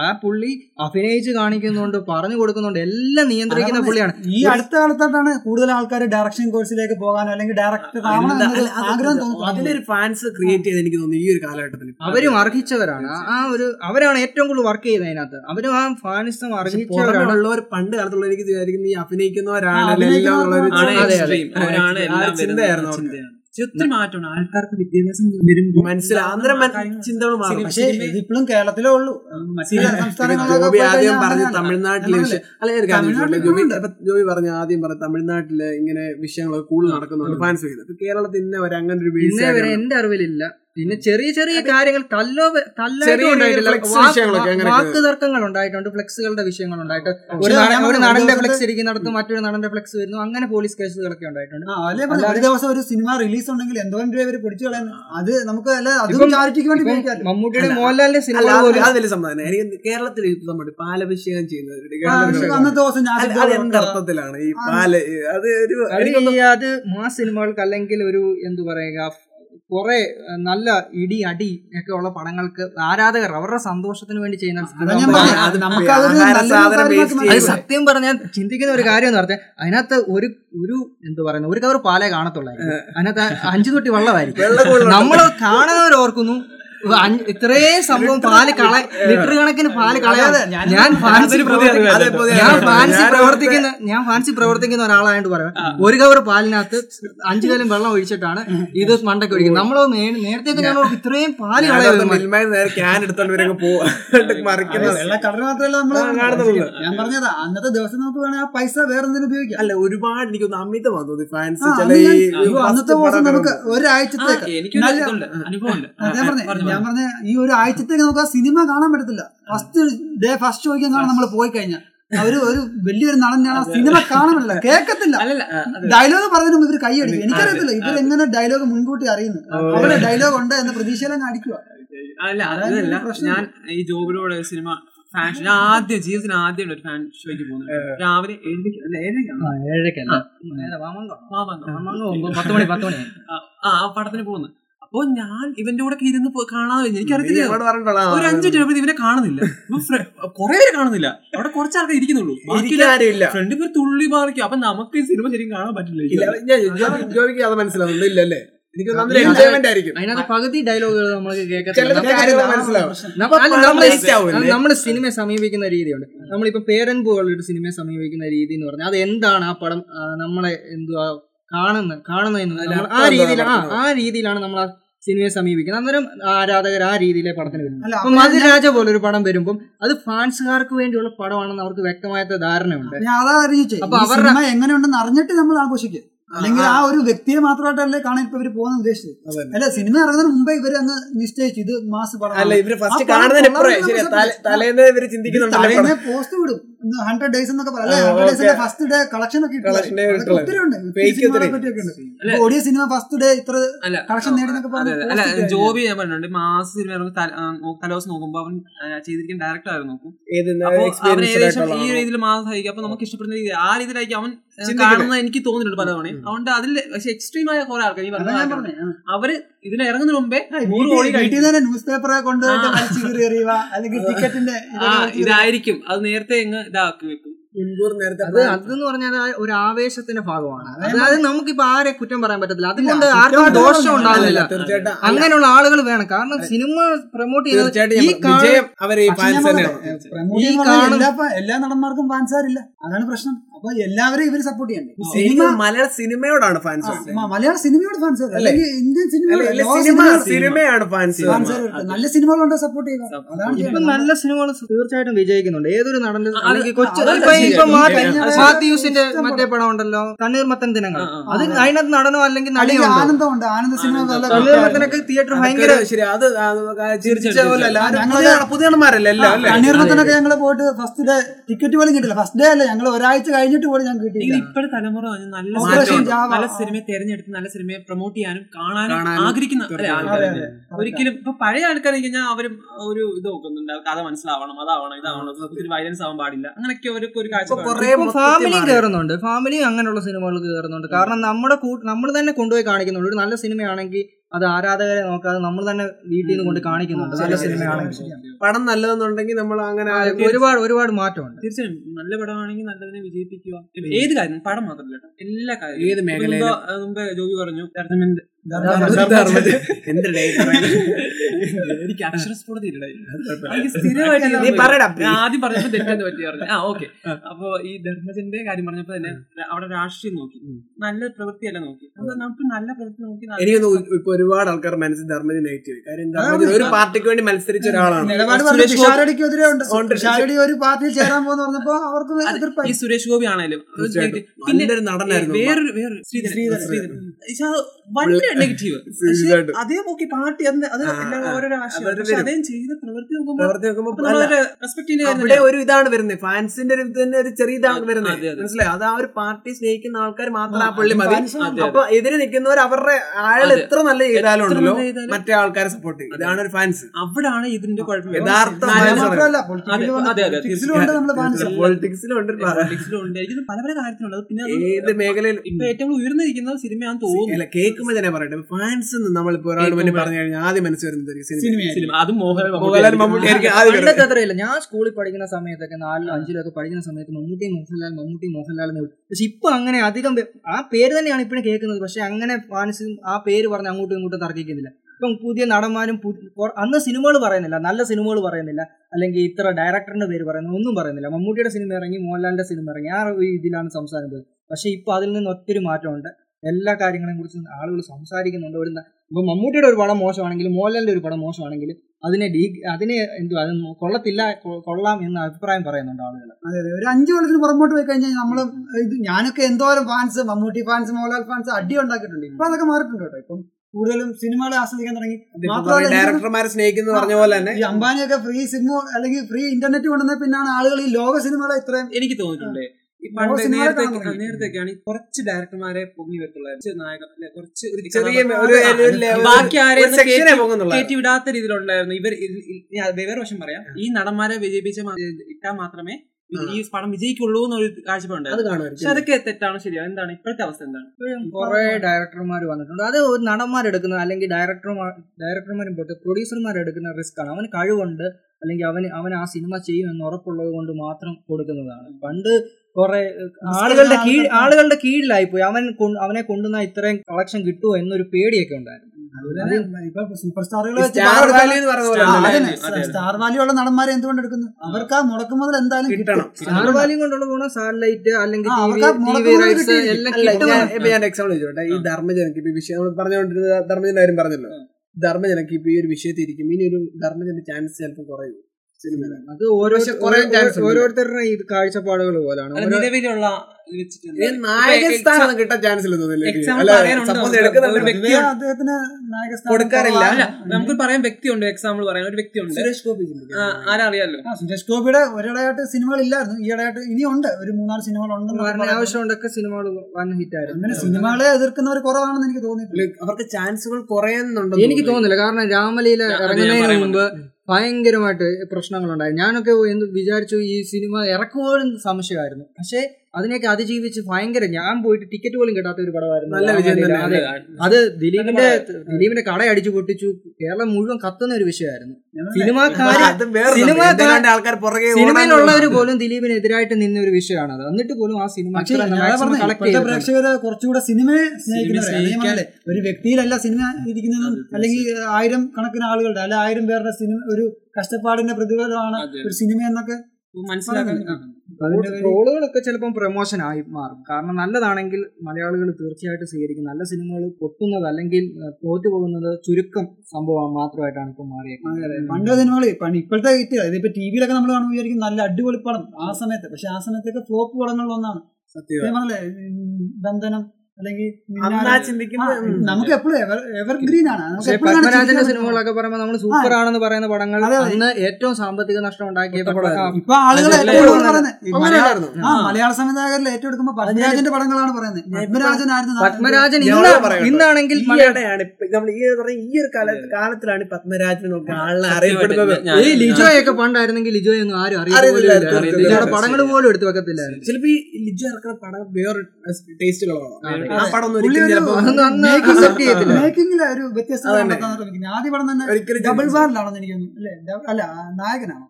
ആ പുള്ളി അഭിനയിച്ച് കാണിക്കുന്നുണ്ട്, പറഞ്ഞു കൊടുക്കുന്നുണ്ട്, എല്ലാം നിയന്ത്രിക്കുന്ന പുള്ളിയാണ്. ഈ അടുത്ത കാലത്തായിട്ടാണ് കൂടുതൽ ആൾക്കാർ ഡയറക്ഷൻ കോഴ്സിലേക്ക് പോകാനോ അല്ലെങ്കിൽ ഡയറക്ടർ ആഗ്രഹം തോന്നുന്നു. അതിലൊരു ഫാൻസ് ക്രിയേറ്റ് ചെയ്ത് എനിക്ക് തോന്നുന്നു ഈ ഒരു കാലഘട്ടത്തിൽ അവരും അർഹിച്ചവരാണ്. അവരാണ് ഏറ്റവും കൂടുതൽ വർക്ക് ചെയ്തത് അതിനകത്ത്. അവരും ആ ഫാൻസ് അർഹിച്ചവരാണ്. പണ്ട് കാലത്തുള്ള എനിക്ക് വിചാരിക്കുന്നത് ഈ അഭിനയിക്കുന്നവരാണ് മാറ്റമാണ്. ആൾക്കാർക്ക് വിദ്യാഭ്യാസം ഇപ്പോഴും കേരളത്തിലേ ഉള്ളൂ. ജോബി പറഞ്ഞ ആദ്യം പറഞ്ഞ തമിഴ്നാട്ടില് ഇങ്ങനെ വിഷയങ്ങളൊക്കെ കൂടുതൽ നടക്കുന്നുണ്ട് ഫാൻസ് ചെയ്ത്. കേരളത്തിൽ ഇന്നേ വരെ അങ്ങനെ ഒരു വിഷയം എന്റെ അറിവിലില്ല. പിന്നെ ചെറിയ ചെറിയ കാര്യങ്ങൾ വാക്ക് തർക്കങ്ങൾ ഉണ്ടായിട്ടുണ്ട്, ഫ്ലെക്സുകളുടെ വിഷയങ്ങൾ ഉണ്ടായിട്ട് ഒരു നടന്റെ ഫ്ലെക്സ് ഇരിക്കുന്നിടത്ത് മറ്റൊരു നടന്റെ ഫ്ലെക്സ് വരുന്നു, അങ്ങനെ പോലീസ് കേസുകളൊക്കെ ഉണ്ടായിട്ടുണ്ട്. ഒരു ദിവസം ഒരു സിനിമ റിലീസ് ഉണ്ടെങ്കിൽ എന്തോരം രൂപ ഇവര് പിടിച്ചു കളയുന്നു. അത് നമുക്ക് മമ്മൂട്ടിയുടെ മോഹൻലാലിന്റെ സിനിമ എനിക്ക് കേരളത്തിൽ പാലഭിഷേകം ചെയ്യുന്നത് അന്നത്തെ ദിവസം അർത്ഥത്തിലാണ് ഈ പാല്. അത് മാ സിനിമകൾക്ക് അല്ലെങ്കിൽ ഒരു എന്തു പറയുക കുറെ നല്ല ഇടി അടി ഒക്കെ ഉള്ള പടങ്ങൾക്ക് ആരാധകർ അവരുടെ സന്തോഷത്തിന് വേണ്ടി ചെയ്യുന്ന സത്യം പറഞ്ഞാൽ ചിന്തിക്കുന്ന ഒരു കാര്യം എന്ന് പറഞ്ഞാൽ അതിനകത്ത് ഒരു എന്താ പറയുന്നത് ഒരു കവർ പാലേ കാണത്തുള്ളായിരുന്നു. അതിനകത്ത് 5 തൊട്ടി വെള്ളമായിരിക്കും. നമ്മൾ കാണുന്നവരോർക്കുന്നു ഇത്രയും സംഭവം പാല് കളയാ, ലിറ്റർ കണക്കിന് പാല് കളയാതെ ഞാൻ ഫാൻസി പ്രവർത്തിക്കുന്ന ഒരാളായിട്ട് പറയാം. ഒരു കവർ പാലിനകത്ത് 5 കലം വെള്ളം ഒഴിച്ചിട്ടാണ് ഇത് മണ്ടൊക്കെ ഒഴിക്കുന്നത്. നമ്മള് നേരത്തെ ഇത്രയും പാല് കളയുന്നത് ഞാൻ പറഞ്ഞതാ. അന്നത്തെ ദിവസം നമുക്ക് വേണമെങ്കിൽ ആ പൈസ വേറെ എന്തെങ്കിലും ഉപയോഗിക്കാം. അല്ല, ഒരുപാട് എനിക്ക് അമിതം വന്നത് ഫാൻസി. അന്നത്തെ ദിവസം നമുക്ക് ഒരാഴ്ചത്തേക്ക് ഞാൻ പറഞ്ഞ ഈ ഒരാഴ്ചത്തേക്ക് നമുക്ക് ആ സിനിമ കാണാൻ പറ്റത്തില്ല. ഫസ്റ്റ് ഷോയ്ക്ക് നമ്മൾ പോയി കഴിഞ്ഞാൽ ഒരു വലിയൊരു നടനാണ്, ആ സിനിമ കാണാനല്ല കേൾക്കത്തില്ല. ഡയലോഗ് പറഞ്ഞതിനും ഇവർ കൈയടിക്കും. എനിക്കറിയത്തില്ല ഇവരെങ്ങനെ ഡയലോഗ് മുൻകൂട്ടി അറിയുന്നു. അവിടെ ഡയലോഗ് ഉണ്ട് എന്ന പ്രതീക്ഷയിലങ്ങ് അടിക്കുക. അല്ല, അതല്ല, ഞാൻ ഈ ജോബിലൂടെ സിനിമ ഫാൻ ഷോ, ഞാൻ ആദ്യം ജീവിതത്തിന് ആദ്യമായിട്ട് ഒരു ഫാൻ ഷോയ്ക്ക് പോകുന്നത് രാവിലെ 7:30 ആ പടത്തിന് പോകുന്നത്. അപ്പൊ ഞാൻ ഇവന്റെ കൂടെ ഇരുന്ന് കാണാതെ എനിക്കറിയില്ല, ഒരു 5 ടേബിൾ ഇവനെ കാണുന്നില്ല, കുറെ പേര് കാണുന്നില്ല, അവിടെ കുറച്ച് ആൾക്കാർ ഇരിക്കുന്നുള്ളൂ, ഫ്രണ്ട് പേര് തുള്ളി മാറിക്കും. അപ്പൊ നമുക്ക് ഈ സിനിമ ശരിക്കും കാണാൻ പറ്റില്ല. അത് മനസ്സിലാവുന്നില്ലല്ലേ? അതിനകത്ത് പകുതി ഡയലോഗുകൾ നമ്മൾക്ക് കേൾക്കത്തില്ല. നമ്മള് സിനിമയെ സമീപിക്കുന്ന രീതിയുണ്ട്. നമ്മളിപ്പോ പേരൻറ് പോലുള്ള സിനിമയെ സമീപിക്കുന്ന രീതി എന്ന് പറഞ്ഞാൽ അത് എന്താണ് ആ പടം നമ്മളെ എന്തുവാ കാണുന്ന ആ രീതിയിലാണ് നമ്മൾ ആ സിനിമയെ സമീപിക്കുന്നത്. അന്നേരം ആരാധകർ ആ രീതിയിലെ പടത്തിന് വരുന്നത്. അപ്പൊ മധുരാജ പോലൊരു പടം വരുമ്പം അത് ഫാൻസുകാർക്ക് വേണ്ടിയുള്ള പടമാണെന്ന് അവർക്ക് വ്യക്തമായ ധാരണയുണ്ട്. അപ്പൊ അവരുടെ എങ്ങനെയുണ്ടെന്ന് അറിഞ്ഞിട്ട് നമ്മൾ ആഘോഷിക്കും. അല്ലെങ്കിൽ ആ ഒരു വ്യക്തിയെ മാത്രമായിട്ടല്ലേ കാണാൻ ഇപ്പൊ ഇവര് പോകാൻ ഉദ്ദേശിച്ചത്. അല്ല, സിനിമ ഇറങ്ങുന്നതിന് മുമ്പേ ഇവര് അങ്ങ് നിശ്ചയിച്ചു ഇത് മാസ് പടം പോസ്റ്റ് വിടും. 100 days എന്നൊക്കെ പറയാം. ഫസ്റ്റ് ഡേ കളക്ഷൻ ഒക്കെ ഉണ്ട്. ഓഡിയ സിനിമ ഫസ്റ്റ് ഡേ ഇത്ര കളക്ഷൻ നേടിയെന്നൊക്കെ പറഞ്ഞു. ജോബി ഞാൻ പറഞ്ഞിട്ടുണ്ട്, മാസ് സിനിമ തലോസ് നോക്കുമ്പോ അവൻ ചെയ്തിരിക്കുന്ന ഡയറക്ടർ ആയിരുന്നു നോക്കും. അവൻ ഏകദേശം ഈ രീതിയിൽ മാസ് ആയിരിക്കും. അപ്പൊ നമുക്ക് ഇഷ്ടപ്പെടുന്ന രീതി ആ രീതിയിലായിരിക്കും അവൻ കാണുന്ന എനിക്ക് തോന്നിയിട്ടുണ്ട് പലതവണ. അതുകൊണ്ട് അതിൽ പക്ഷെ എക്സ്ട്രീം ആയ കുറെ ആൾക്കാർ അവര് ഇതിന് ഇറങ്ങുന്നതിന് മുമ്പേ ന്യൂസ് പേപ്പറെ കൊണ്ട് ഇതായിരിക്കും അത് നേരത്തെ ഇങ്ങ് ഇതാക്കി വെക്കും. അതെന്ന് പറഞ്ഞാൽ ഒരു ആവേശത്തിന്റെ ഭാഗമാണ്. അതായത് നമുക്കിപ്പോ ആരെ കുറ്റം പറയാൻ പറ്റത്തില്ല. അതുകൊണ്ട് ആർക്കും ദോഷം ഉണ്ടാകുന്നില്ല. അങ്ങനെയുള്ള ആളുകൾ വേണം. കാരണം സിനിമ പ്രൊമോട്ട് ചെയ്ത് എല്ലാ നടന്മാർക്കും ഫാൻസാരില്ല. അതാണ് പ്രശ്നം. അപ്പൊ എല്ലാവരും ഇവര് സപ്പോർട്ട് ചെയ്യണം. മലയാള സിനിമയോടാണ് ഫാൻസ്, മലയാള സിനിമയോട് ഫാൻസ്, അല്ലെങ്കിൽ ഇന്ത്യൻ സിനിമയാണ് ഫാൻസ്. നല്ല സിനിമകളുണ്ടോ സപ്പോർട്ട് ചെയ്യുക. അതാണ് ഇപ്പൊ നല്ല സിനിമകൾ തീർച്ചയായിട്ടും വിജയിക്കുന്നുണ്ട്. ഏതൊരു നടന്റെ മാത്യൂസിന്റെ മറ്റേ പടം ഉണ്ടല്ലോ, തണ്ണീർമത്തൻ ദിനങ്ങൾ. അത് അതിനകത്ത് നടനോ അല്ലെങ്കിൽ നടിയോ ആനന്ദമുണ്ട്. ആനന്ദ സിനിമ തണ്ണീർമത്തനൊക്കെ തിയേറ്റർ ഭയങ്കര തണ്ണീർമത്തനൊക്കെ ഞങ്ങൾ പോയിട്ട് ഫസ്റ്റ് ഡേ ടിക്കറ്റ് പോലും കിട്ടില്ല. ഫസ്റ്റ് ഡേ അല്ല, ഞങ്ങൾ ഒരാഴ്ച കഴിഞ്ഞിട്ട് പോലും ഞാൻ കിട്ടിയില്ല. ഇപ്പോഴത്തെ തലമുറ നല്ല സിനിമയെ തെരഞ്ഞെടുത്ത് നല്ല സിനിമയെ പ്രൊമോട്ട് ചെയ്യാനും കാണാനും ആഗ്രഹിക്കുന്ന ഒരിക്കലും ഇപ്പൊ പഴയ ആൾക്കാരെ കഴിഞ്ഞാൽ അവരും ഒരു ഇത് നോക്കുന്നുണ്ട്. കഥ മനസ്സിലാവണം, അതാവണം, ഇതാവണം, വയലൻസ് ആവാൻ പാടില്ല, അങ്ങനെയൊക്കെ ഫാമിലി കയറുന്നുണ്ട്. ഫാമിലി അങ്ങനെയുള്ള സിനിമകൾ കയറുന്നുണ്ട്. കാരണം നമ്മൾ തന്നെ കൊണ്ടുപോയി കാണിക്കുന്നുണ്ട്. ഒരു നല്ല സിനിമയാണെങ്കിൽ അത് ആരാധകരെ നോക്കാതെ നമ്മൾ തന്നെ വീട്ടിൽ നിന്ന് കൊണ്ട് കാണിക്കുന്നുണ്ട്. നല്ല സിനിമയാണെങ്കിൽ പടം നല്ലതെന്നുണ്ടെങ്കിൽ നമ്മൾ അങ്ങനെ ഒരുപാട് മാറ്റമുണ്ട്. തീർച്ചയായും നല്ല പടമാണെങ്കിൽ നല്ലതിനെ വിജയിപ്പിക്കുക. ഏത് കാര്യം, പടം മാത്രമല്ല, എല്ലാ കാര്യവും, ഏത് മേഖലയിലും. മുമ്പ് ജോബി പറഞ്ഞു എനിക്ക് അക്ഷരസ്ഫുടതയില്ല. ആദ്യം പറഞ്ഞപ്പോ തെറ്റെന്ന് പറ്റി പറഞ്ഞു. ആ, ഓക്കെ. അപ്പൊ ഈ ധർമ്മജന്റെ കാര്യം പറഞ്ഞപ്പോ തന്നെ അവിടെ രാഷ്ട്രീയം നോക്കി, നല്ല പ്രവൃത്തിയല്ല നോക്കി. നമുക്ക് നല്ല പ്രവൃത്തി നോക്കി എനിക്ക് ഒരുപാട് ആൾക്കാർ മനസ്സിൽ ധർമ്മജൻ നെഗറ്റീവ്. കാര്യം ഒരു പാർട്ടിക്ക് വേണ്ടി മത്സരിച്ച ഒരാളാണ്. ഈ സുരേഷ് ഗോപി ആണെങ്കിലും പിന്നെ നടനായിരുന്നു. വേറൊരു നെഗറ്റീവ് അതേ നോക്കി പാർട്ടി ഒരു ഇതാണ് വരുന്നത്. ഫാൻസിന്റെ ഒരു തന്നെ ഒരു ചെറിയ ഇതാണ് വരുന്നത്. മനസ്സിലായി? അത് ആ ഒരു പാർട്ടി സ്നേഹിക്കുന്ന ആൾക്കാർ മാത്രം ആ പുള്ളി മതി. അപ്പൊ എതിരെ നിൽക്കുന്നവർ അവരുടെ ആൾ എത്ര നല്ല ചെയ്താലും ഉണ്ടല്ലോ മറ്റേ ആൾക്കാരെ സപ്പോർട്ട് ചെയ്യും. ഇതാണ് ഒരു ഫാൻസ്. അവിടാണ് ഇതിന്റെ കുഴപ്പം. യഥാർത്ഥ പൊളിറ്റിക്സിലുണ്ട്, പല പല കാര്യത്തിലുള്ളത്. പിന്നെ ഏത് മേഖലയിൽ ഇപ്പൊ ഏറ്റവും ഉയർന്നിരിക്കുന്ന സിനിമയാണെന്ന് തോന്നുന്നു. കേൾക്കുമ്പോൾ തന്നെ പറയട്ടെ, ഫാൻസ് നമ്മളിപ്പോ ഒരാൾ മുന്നേ പറഞ്ഞു കഴിഞ്ഞാൽ ആദ്യം മനസ്സിൽ വരുന്നത്. ഞാൻ സ്കൂളിൽ പഠിക്കുന്ന സമയത്തൊക്കെ 4-5 പഠിക്കുന്ന സമയത്ത് മമ്മൂട്ടി മോഹൻലാൽ എന്ന് വിളിച്ചു. പക്ഷെ ഇപ്പൊ അങ്ങനെ അധികം ആ പേര് തന്നെയാണ് ഇപ്പോഴും കേൾക്കുന്നത്. പക്ഷെ അങ്ങനെ ഫാൻസ് ആ പേര് പറഞ്ഞ് അങ്ങോട്ടും ഇങ്ങോട്ടും തർക്കിക്കുന്നില്ല. ഇപ്പം പുതിയ നടന്മാരും അന്ന് സിനിമകൾ പറയുന്നില്ല, നല്ല സിനിമകൾ പറയുന്നില്ല, അല്ലെങ്കിൽ ഇത്ര ഡയറക്ടറിന്റെ പേര് പറയുന്നില്ല, ഒന്നും പറയുന്നില്ല. മമ്മൂട്ടിയുടെ സിനിമ ഇറങ്ങി, മോഹൻലാലിന്റെ സിനിമ ഇറങ്ങി, ആ ഇതിലാണ് സംസാരിക്കുന്നത്. പക്ഷെ ഇപ്പം അതിൽ നിന്ന് ഒത്തിരി മാറ്റമുണ്ട്. എല്ലാ കാര്യങ്ങളെയും കുറിച്ച് ആളുകൾ സംസാരിക്കുന്നുണ്ട്. ഒരു ഇപ്പം മമ്മൂട്ടിയുടെ ഒരു പടം മോശമാണെങ്കിലും മോഹൻലാലിന്റെ ഒരു പടം മോശമാണെങ്കിലും അതിനെ എന്തുവാ കൊള്ളത്തില്ല, കൊള്ളാം എന്ന അഭിപ്രായം പറയുന്നുണ്ട് ആളുകൾ. അതെ അതെ, ഒരു 5 കൊല്ലത്തിന് പുറമോട്ട് പോയി കഴിഞ്ഞാൽ നമ്മള് ഞാനൊക്കെ എന്തോരം fans, Mammootty fans, Mohanlal fans അടി ഉണ്ടാക്കിയിട്ടുണ്ട്. ഇപ്പൊ അതൊക്കെ മാറിയിട്ടുണ്ട് കേട്ടോ. ഇപ്പം കൂടുതലും സിനിമകളെ ആസ്വദിക്കാൻ തുടങ്ങി. ഡയറക്ടർമാരെ സ്നേഹിക്കുന്ന പറഞ്ഞ പോലെ തന്നെ ഈ അംബാനിയൊക്കെ ഫ്രീ സിനിമ അല്ലെങ്കിൽ ഫ്രീ ഇന്റർനെറ്റ് കൊണ്ടുവന്ന പിന്നാണ് ആളുകൾ ഈ ലോക സിനിമകളെ ഇത്രയും എനിക്ക് തോന്നിയിട്ടുണ്ട്. നേരത്തെയൊക്കെയാണ് കുറച്ച് ഡയറക്ടർമാരെ പൊങ്ങി വെക്കുള്ള നായകൻ കുറച്ച് ബാക്കി ആരെയും കയറ്റി വിടാത്ത രീതിയിലുണ്ടായിരുന്നു. വേറെ വശം പറയാം, ഈ നടന്മാരെ ഇട്ടാൽ മാത്രമേ ഈ പടം വിജയിക്കുള്ളൂ എന്നൊരു കാഴ്ചപ്പാടുണ്ട്. പക്ഷെ അതൊക്കെ തെറ്റാണ്. ശരിയാണ്. എന്താണ് ഇപ്പോഴത്തെ അവസ്ഥ? എന്താണ് കുറെ ഡയറക്ടർമാർ വന്നിട്ടുണ്ട്. അത് നടന്മാരെടുക്കുന്ന അല്ലെങ്കിൽ ഡയറക്ടർമാരും പോയിട്ട് പ്രൊഡ്യൂസർമാരെടുക്കുന്ന റിസ്ക് ആണ്. അവന് കഴിവുണ്ട് അല്ലെങ്കിൽ അവൻ ആ സിനിമ ചെയ്യുമെന്ന് ഉറപ്പുള്ളത് കൊണ്ട് മാത്രം കൊടുക്കുന്നതാണ്. പണ്ട് കുറെ ആളുകളുടെ കീഴിലായി പോയി. അവനെ കൊണ്ടുവന്ന ഇത്രയും കളക്ഷൻ കിട്ടുമോ എന്നൊരു പേടിയൊക്കെ ഉണ്ടായിരുന്നു. ഇപ്പൊ സൂപ്പർ സ്റ്റാറുകളെ സ്റ്റാർ വാല്യൂ ഉള്ള നടന്മാരെ എന്തുകൊണ്ട് എടുക്കുന്നു? അവർക്ക് ആ മുടക്കം മുതൽ എന്തായാലും കിട്ടണം. സ്റ്റാർ വാല്യൂ കൊണ്ടുള്ള ഗുണം സാറ്റലൈറ്റ് അല്ലെങ്കിൽ ഞാൻ എക്സാമ്പിൾ ചോദിച്ചോട്ടെ. ഈ ധർമ്മജനക്ക് ഇപ്പൊ വിഷയം പറഞ്ഞുകൊണ്ടിരുന്ന ധർമ്മജന കാര്യം പറഞ്ഞല്ലോ. ധർമ്മജനക്ക് ഇപ്പൊ ഈ ഒരു വിഷയത്തിരിക്കും. ഇനി ഒരു ധർമ്മജന്റെ ചാൻസ് ചിലപ്പോൾ കുറയും. അത് ഓരോരുത്തരുടെ ഇത് കാഴ്ചപ്പാടുകൾ പോലാണ്. നിലവിലുള്ള നമുക്ക് പറയാൻ വ്യക്തിയുണ്ട്. എക്സാമ്പിൾ പറയാൻ ഒരു വ്യക്തിയുണ്ട്, സുരേഷ് ഗോപി. ആരറിയാലോ, സുരേഷ് ഗോപിയുടെ ഒരിടയായിട്ട് സിനിമകളില്ലായിരുന്നു. ഈയിടെയായിട്ട് ഇനിയുണ്ട്, ഒരു 3-4 സിനിമകളുണ്ട്. ആവശ്യമുണ്ടൊക്കെ സിനിമകൾ വന്ന് ഹിറ്റായിരുന്നു. അങ്ങനെ സിനിമകളെ എതിർക്കുന്നവർ കുറവാണെന്ന് എനിക്ക് തോന്നിയിട്ടില്ല. അവർക്ക് ചാൻസുകൾ കുറയുന്നുണ്ടോ എനിക്ക് തോന്നുന്നില്ല. കാരണം രാമലീല ഇറങ്ങുന്നതിന് മുമ്പ് ഭയങ്കരമായിട്ട് പ്രശ്നങ്ങളുണ്ടായി. ഞാനൊക്കെ എന്ത് വിചാരിച്ചു, ഈ സിനിമ ഇറക്കുമ്പോഴും സംശയമായിരുന്നു. പക്ഷേ അതിനെയൊക്കെ അതിജീവിച്ച് ഭയങ്കര, ഞാൻ പോയിട്ട് ടിക്കറ്റ് പോലും കിട്ടാത്ത ഒരു പടമായിരുന്നു. നല്ല വിജയം. അത് ദിലീപിന്റെ കട അടിച്ചു പൊട്ടിച്ചു. കേരളം മുഴുവൻ കത്തുന്ന ഒരു വിഷയമായിരുന്നു. സിനിമയിലുള്ളവർ പോലും ദിലീപിനെതിരായിട്ട് നിന്ന ഒരു വിഷയമാണ് അത്. എന്നിട്ട് പോലും ആ സിനിമ പ്രേക്ഷകരെ കുറച്ചുകൂടെ സിനിമയെ സ്നേഹിക്കുന്നത് ഒരു വ്യക്തിയിലല്ല സിനിമ ഇരിക്കുന്നത്. അല്ലെങ്കിൽ 1000 കണക്കിന് ആളുകളുടെ അല്ല 1000 പേരുടെ സിനിമ ഒരു കഷ്ടപ്പാടിന്റെ പ്രതിഫലമാണ് ഒരു സിനിമ എന്നൊക്കെ മനസ്സിലാക്കുന്നത്. റോളുകളൊക്കെ ചിലപ്പം പ്രൊമോഷൻ ആയി മാറും. കാരണം നല്ലതാണെങ്കിൽ മലയാളികൾ തീർച്ചയായിട്ടും സ്വീകരിക്കും. നല്ല സിനിമകൾ പൊട്ടുന്നത് അല്ലെങ്കിൽ തോറ്റുപോകുന്നത് ചുരുക്കം സംഭവം മാത്രമായിട്ടാണ് ഇപ്പം മാറിയത്. പണ്ട് സിനിമകൾ ഇപ്പോഴത്തെ കിട്ടിയത് ഇതിപ്പോ ടി വിയിലൊക്കെ നമ്മൾ കാണുമ്പോൾ വിചാരിക്കും നല്ല അടിപൊളി പടം ആ സമയത്ത്. പക്ഷെ ആ സമയത്തൊക്കെ ഫ്ലോപ്പ് പടങ്ങളിൽ ഒന്നാണ് സത്യമല്ലേ ബന്ധനം. അല്ലെങ്കിൽ നമുക്ക് എപ്പോഴും എവർഗ്രീൻ ആണ്. പത്മരാജന്റെ സിനിമകളൊക്കെ പറയുമ്പോൾ നമ്മൾ സൂപ്പർ ആണെന്ന് പറയുന്ന പടങ്ങൾ അന്ന് ഏറ്റവും സാമ്പത്തിക നഷ്ടം ഉണ്ടാക്കിയ പടമാണ്. ഇപ്പൊ ആളുകൾ മലയാള സംവിധായകരിൽ ഏറ്റവും എടുക്കുമ്പോൾ പത്മരാജന്റെ പടങ്ങളാണ് പറയുന്നത്. പത്മരാജൻ ഇന്നാണെങ്കിൽ ഈ ഒരു കാലത്തിലാണ് പത്മരാജൻ അറിയപ്പെടുന്നത്. ഈ ലിജോയൊക്കെ പണ്ടായിരുന്നെങ്കിൽ ലിജോയൊന്നും ആരും അറിയില്ല. ലിജോയുടെ പടങ്ങൾ പോലും എടുത്തു വെക്കത്തില്ല. ചിലപ്പോ ഈ ലിജോ ഇറക്കുന്ന പടം വേറെ ടേസ്റ്റുകളാണ്. മേക്കിങ്ങിലെ ഒരു വ്യത്യസ്തത കണ്ടെത്താൻ ശ്രമിക്കുന്നത്. ആദ്യ പടം തന്നെ ഡബിൾ ബാറിലാണെന്ന് എനിക്ക് തോന്നുന്നു അല്ലേ? അല്ല, നായകനാണോ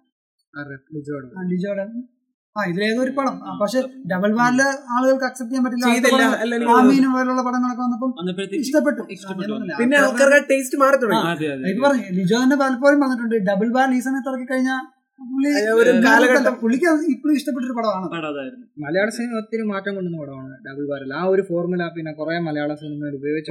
ലിജോയുടെ? ഇതിലേതൊരു പടം. പക്ഷെ ഡബിൾ ബാറിലെ ആളുകൾക്ക് അക്സെപ്റ്റ് ചെയ്യാൻ പറ്റില്ല. ആമീനും പോലുള്ള പടങ്ങളൊക്കെ വന്നപ്പോൾ ഇഷ്ടപ്പെട്ടു. പിന്നെ ആൾക്കാരുടെ ടേസ്റ്റ് മാറി തുടങ്ങി. ലിജോ തന്നെ പലപ്പോഴും പറഞ്ഞിട്ടുണ്ട് ഡബിൾ ബാറിൽ ഈ സമയത്ത് ഇറക്കി കഴിഞ്ഞാൽ പുള്ളിക്ക് ഇപ്പോഴും ഇഷ്ടപ്പെട്ടൊരു പടമാണ്. മലയാള സിനിമ ഒത്തിരി മാറ്റം കൊണ്ടുവന്ന പടമാണ് ഡബിൾ ബാരൽ. ആ ഒരു ഫോർമുല പിന്നെ കുറെ മലയാള സിനിമയിൽ ഉപയോഗിച്ചു.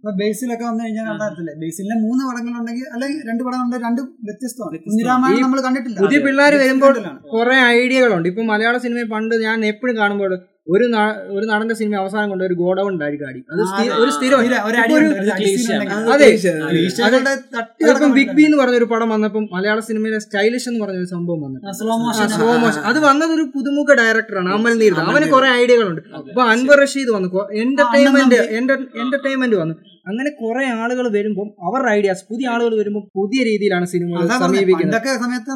ഇപ്പൊ ബേസിലൊക്കെ വന്നു കഴിഞ്ഞാൽ കണ്ടായിരുന്നില്ലേ? ബേസിലെ 3 പടങ്ങളുണ്ടെങ്കിൽ അല്ലെങ്കിൽ 2 പടം ഉണ്ട്, 2 വ്യത്യസ്തമാണ്. കുഞ്ഞിരാമായണം നമ്മൾ കണ്ടിട്ടില്ല. പുതിയ പിള്ളേർ വരുമ്പോൾ കുറെ ഐഡിയകളുണ്ട്. ഇപ്പൊ മലയാള സിനിമയെ പണ്ട് ഞാൻ എപ്പോഴും കാണുമ്പോൾ ഒരു നടന്റെ സിനിമ അവസാനം കൊണ്ട് ഒരു ഗോഡൌൺ ഉണ്ടായിരിക്കും അടി. ഒരു സ്ഥിരം ബിഗ് ബി എന്ന് പറഞ്ഞൊരു പടം വന്നപ്പം മലയാള സിനിമയിലെ സ്റ്റൈലിഷ് എന്ന് പറഞ്ഞൊരു സംഭവം വന്നു. Slow motion. അത് വന്നതൊരു പുതുമുഖ ഡയറക്ടറാണ് അമൽ നീരദ്. അവന് കുറെ ഐഡിയകളുണ്ട്. അപ്പൊ അൻവർ റഷീദ് വന്നു. എന്റർടൈൻമെന്റ് വന്നു. അങ്ങനെ കുറെ ആളുകൾ വരുമ്പോൾ അവരുടെ ഐഡിയാസ്, പുതിയ ആളുകൾ വരുമ്പോൾ പുതിയ രീതിയിലാണ് സിനിമ സമീപിക്കുന്നത്. ഇതൊക്കെ സമയത്ത്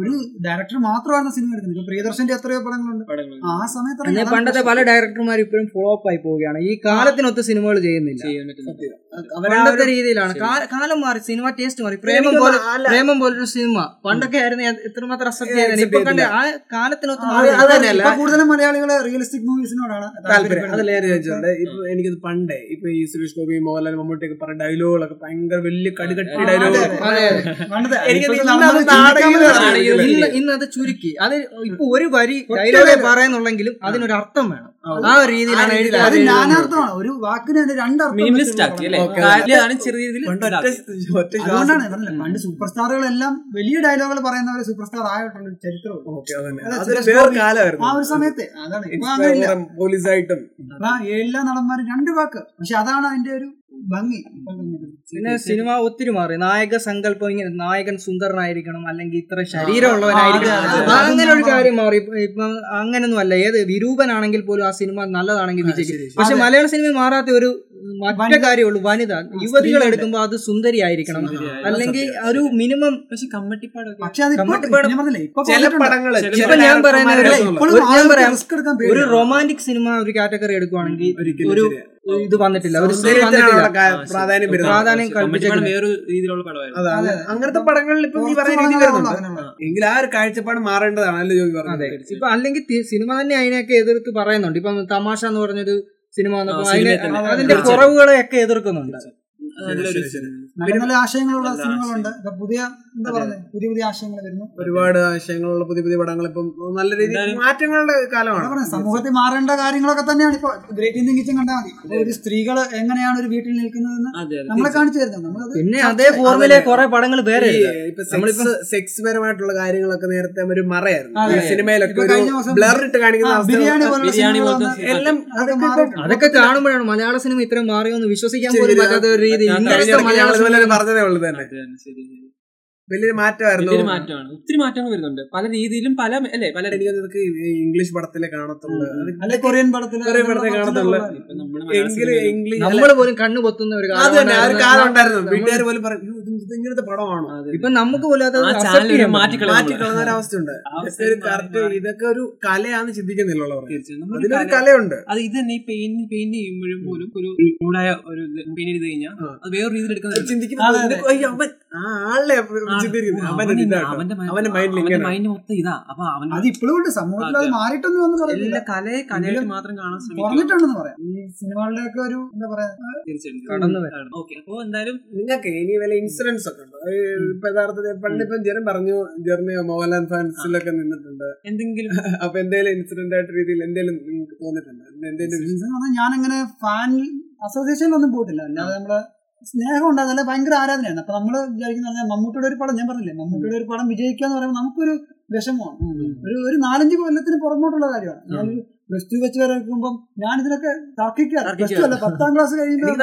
ഒരു ഡയറക്ടർ മാത്രമാണ് സിനിമ എടുക്കുന്നത്. ഇപ്പൊ പ്രിയദർശന്റെ എത്രയോ പടങ്ങളുണ്ട്. ആ സമയത്ത് പണ്ടത്തെ പല ഡയറക്ടർമാർ ഇപ്പോഴും ഫ്ലോപ്പ് ആയി പോവുകയാണ്. ഈ കാലത്തിനൊത്ത് സിനിമകൾ ചെയ്യുന്നില്ല രീതിയിലാണ്. കാലം മാറി, സിനിമ ടേസ്റ്റ് മാറി. പ്രേമം പോലൊരു സിനിമ പണ്ടൊക്കെ ആയിരുന്നു എത്രമാത്രം അസക്തിയായിരുന്നു. ഇപ്പൊ കണ്ട ആ കാലത്തിനൊത്ത് കൂടുതലും മലയാളികൾ റിയലിസ്റ്റിക് മൂവീസിനോടാണ് താല്പര്യം. എനിക്കത് പണ്ടേ ഇപ്പൊ ഈ സുരേഷ് ഗോപി, മോഹൻ പോലെ മമ്മൂട്ടിയൊക്കെ പറഞ്ഞ ഡയലോഗുകളൊക്കെ ഭയങ്കര വലിയ കടുകട്ടി ഡയലോഗ്. ഇന്നത് ചുരുക്കി അത് ഇപ്പൊ ഒരു വരി ഡയലോഗേ പറയാന്നുള്ളെങ്കിലും അതിനൊരു അർത്ഥം വേണം. ആ ഒരു രീതിയിലാണ് നാനാർത്ഥമാണ് ഒരു വാക്കിന് രണ്ടർത്ഥം ചെറിയ രീതിയിൽ. പണ്ട് സൂപ്പർ സ്റ്റാറുകളെല്ലാം വലിയ ഡയലോഗുകൾ പറയുന്നവരെ സൂപ്പർ സ്റ്റാർ ആയിട്ടുള്ള ചരിത്രവും ആ ഒരു സമയത്ത് അതാണ് പോലീസായിട്ടും എല്ലാ നടന്മാരും രണ്ട് വാക്ക്. പക്ഷെ അതാണ് അതിന്റെ ഒരു ഭംഗി. പിന്നെ സിനിമ ഒത്തിരി മാറി. നായക സങ്കല്പം ഇങ്ങനെ നായകൻ സുന്ദരനായിരിക്കണം അല്ലെങ്കിൽ ഇത്ര ശരീരമുള്ളവനായിരിക്കണം അങ്ങനെ ഒരു കാര്യം മാറി. ഇപ്പൊ അങ്ങനൊന്നും അല്ല, ഏത് വിരൂപനാണെങ്കിൽ പോലും ആ സിനിമ നല്ലതാണെങ്കിൽ വിജയിക്കും. പക്ഷെ മലയാള സിനിമ മാറാത്ത ഒരു മറ്റേ കാര്യമുള്ളൂ, വനിത യുവതികൾ എടുക്കുമ്പോ അത് സുന്ദരി ആയിരിക്കണം അല്ലെങ്കിൽ ഒരു മിനിമം. പക്ഷെ കമ്മിറ്റിപ്പാട് ഒരു റൊമാന്റിക് സിനിമ ഒരു കാറ്റഗറി എടുക്കുവാണെങ്കിൽ ഒരു ഇത് വന്നിട്ടില്ല, ഒരു പ്രാധാന്യം കൽപ്പിച്ചാണ് വേറൊരു രീതിയിലുള്ള പടമായിരുന്നു. അങ്ങനത്തെ പടങ്ങളിൽ ഇപ്പൊ എങ്കിൽ ആ ഒരു കാഴ്ചപ്പാട് മാറേണ്ടതാണ് ജോബി പറഞ്ഞത്. ഇപ്പൊ അല്ലെങ്കിൽ സിനിമ തന്നെ അതിനെയൊക്കെ എതിർത്ത് പറയുന്നുണ്ട്. ഇപ്പൊ തമാശ എന്ന് പറഞ്ഞൊരു സിനിമ വന്നപ്പോ അതിന്റെ കുറവുകളെയൊക്കെ എതിർക്കുന്നുണ്ട്. ആശയങ്ങളുള്ള സിനിമകളുണ്ട്, പുതിയ എന്താ പറയുക പുതിയ പുതിയ ആശയങ്ങൾ വരുന്നു, ഒരുപാട് ആശയങ്ങളുള്ള പുതിയ പുതിയ പടങ്ങൾ. ഇപ്പം നല്ല രീതിയിൽ മാറ്റങ്ങളുടെ കാലമാണ്. സമൂഹത്തിൽ മാറേണ്ട കാര്യങ്ങളൊക്കെ തന്നെയാണ് ഇപ്പൊ ഗ്രേറ്റ് ഇന്ത്യൻ കിച്ചൻ കണ്ടാൽ മതി. ഒരു സ്ത്രീകൾ എങ്ങനെയാണ് ഒരു വീട്ടിൽ നിൽക്കുന്നതെന്ന് നമ്മളെ കാണിച്ചു തരുന്നത്. നമ്മൾ പിന്നെ അതേ ഫോർമിലെ കുറെ പടങ്ങൾ വേറെ ഇപ്പൊ സെക്സ് പരമായിട്ടുള്ള കാര്യങ്ങളൊക്കെ നേരത്തെ ഒരു മറയായിരുന്നു സിനിമയിലൊക്കെ ബ്ലറിട്ട് കാണിക്കുന്ന എല്ലാം. അതൊക്കെ കാണുമ്പോഴാണ് മലയാള സിനിമ ഇത്രയും മാറിയോന്ന് വിശ്വസിക്കാൻ പോലും പറ്റാത്ത ഒരു രീതി. പറഞ്ഞതേ ഉള്ളു തന്നെ വലിയൊരു മാറ്റമായിരുന്നു. മാറ്റമാണ്, ഒത്തിരി മാറ്റങ്ങൾ വരുന്നുണ്ട് പല രീതിയിലും. പല അല്ലേ പല രീതിയിൽ ഇംഗ്ലീഷ് പടത്തിലെ കാണത്തുള്ളൂ, കൊറിയൻ പടത്തിലെ കാണത്തുള്ളൂ. നമ്മള് പോലും കണ്ണു പൊത്തുന്ന ഒരു കാലം ഉണ്ടായിരുന്നു. വീട്ടുകാർ പോലും പറയും ഇങ്ങനത്തെ പടമാണോ. ഇപ്പൊ നമുക്ക് പോലും അത് മാറ്റിക്കളയുന്ന ഒരവസ്ഥ ഉണ്ട്. ഇതൊക്കെ ഒരു കലയാണെന്ന് ചിന്തിക്കുന്നില്ലവർ. അതിലൊരു കലയുണ്ട്. അത് ഇത് തന്നെ പെയിന്റ് ചെയ്യുമ്പോഴും പോലും ഒരു ചൂടായ ഒരു പെയിന്റ് ചെയ്ത് കഴിഞ്ഞാൽ അത് വേറൊരു രീതിയിൽ എടുക്കുന്നത് ചിന്തിക്കുന്നത് ആളെ മൈൻഡ് മൊത്തം ഇതാ. അപ്പൊ അതിപ്പോഴും സമൂഹത്തിൽ അത് മാറിയിട്ടൊന്നും പറയില്ല. കലയെ കലയിൽ മാത്രം കാണാൻ ശ്രമിക്കുന്നുണ്ടെന്ന് പറയാം. ഈ സിനിമകളുടെ ഒക്കെ ഒരു എന്താ പറയാ കടന്നു വരാണ്. ഓക്കെ, അപ്പൊ എന്തായാലും നിങ്ങൾക്ക് ഇനി വല്ല ഇൻസിഡൻസ് ഒക്കെ ഉണ്ടോ? യഥാർത്ഥത്തിൽ പണ്ടിപ്പം ജെറിൻ പറഞ്ഞു, ജെറിന് മോഹൻലാൽ ഫാൻസിലൊക്കെ നിന്നിട്ടുണ്ട് എന്തെങ്കിലും. അപ്പൊ എന്തെങ്കിലും ഇൻസിഡന്റ് ആയിട്ട് രീതിയിൽ എന്തെങ്കിലും നിങ്ങൾക്ക് തോന്നിട്ടുണ്ട്? ഞാനങ്ങനെ ഫാൻ അസോസിയേഷനിലൊന്നും പോയിട്ടില്ല. അല്ലാതെ നമ്മള് സ്നേഹം ഉണ്ടാകുന്നല്ല, ഭയങ്കര ആരാധനയാണ്. അപ്പൊ നമ്മള് വിചാരിക്കുന്ന മമ്മൂട്ടിയുടെ ഒരു പടം, ഞാൻ പറഞ്ഞില്ലേ മമ്മൂട്ടിയുടെ ഒരു പടം വിജയിക്കുക എന്ന് പറയുമ്പോൾ നമുക്കൊരു വിഷമമാണ്. ഒരു 4-5 കൊല്ലത്തിന് പുറമോട്ടുള്ള കാര്യമാണ്. ഞാനൊരു പ്ലസ് ടു വെച്ച് വരെ വെക്കുമ്പോൾ ഞാൻ ഇതിനൊക്കെ തർക്കിക്കാറ്. പ്ലസ് ടു അല്ല, 10ാം ക്ലാസ് കഴിയുമ്പോൾ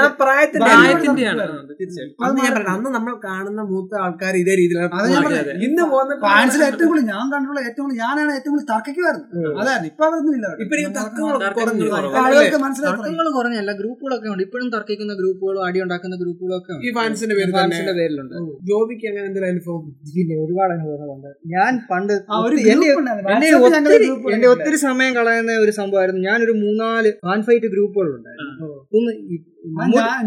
അന്ന് നമ്മൾ കാണുന്ന മൂത്ത ആൾക്കാർ ഇതേ രീതിയിലാണ്. ഇന്ന് പോകുന്ന ഫാൻസിൽ ഏറ്റവും കൂടുതൽ ഞാൻ കണ്ടുള്ള ഞാനാണ് ഏറ്റവും കൂടുതൽ തർക്കിക്കുമായിരുന്നു. അതായിരുന്നു. ഇപ്പൊ അതൊന്നുമില്ല, മനസ്സിലായി കുറഞ്ഞല്ല. ഗ്രൂപ്പുകളൊക്കെ ഉണ്ട് ഇപ്പോഴും, തർക്കിക്കുന്ന ഗ്രൂപ്പുകളും അടി ഉണ്ടാക്കുന്ന ഗ്രൂപ്പുകളും ഒക്കെ ഈ ഫാൻസിന്റെ പേരിലുണ്ട്. ജോബിക്ക് അങ്ങനെ എന്തെങ്കിലും അനുഭവം? ഒരുപാട് അനുഭവങ്ങളുണ്ട്. ഞാൻ പണ്ട് എന്റെ ഒത്തിരി സമയം കളയുന്ന ഒരു സംഭവമായിരുന്നു. ഞാനൊരു 3-4 ഫാൻ ഫൈറ്റ് ഗ്രൂപ്പുകളുണ്ടായിരുന്നു. ഒന്ന്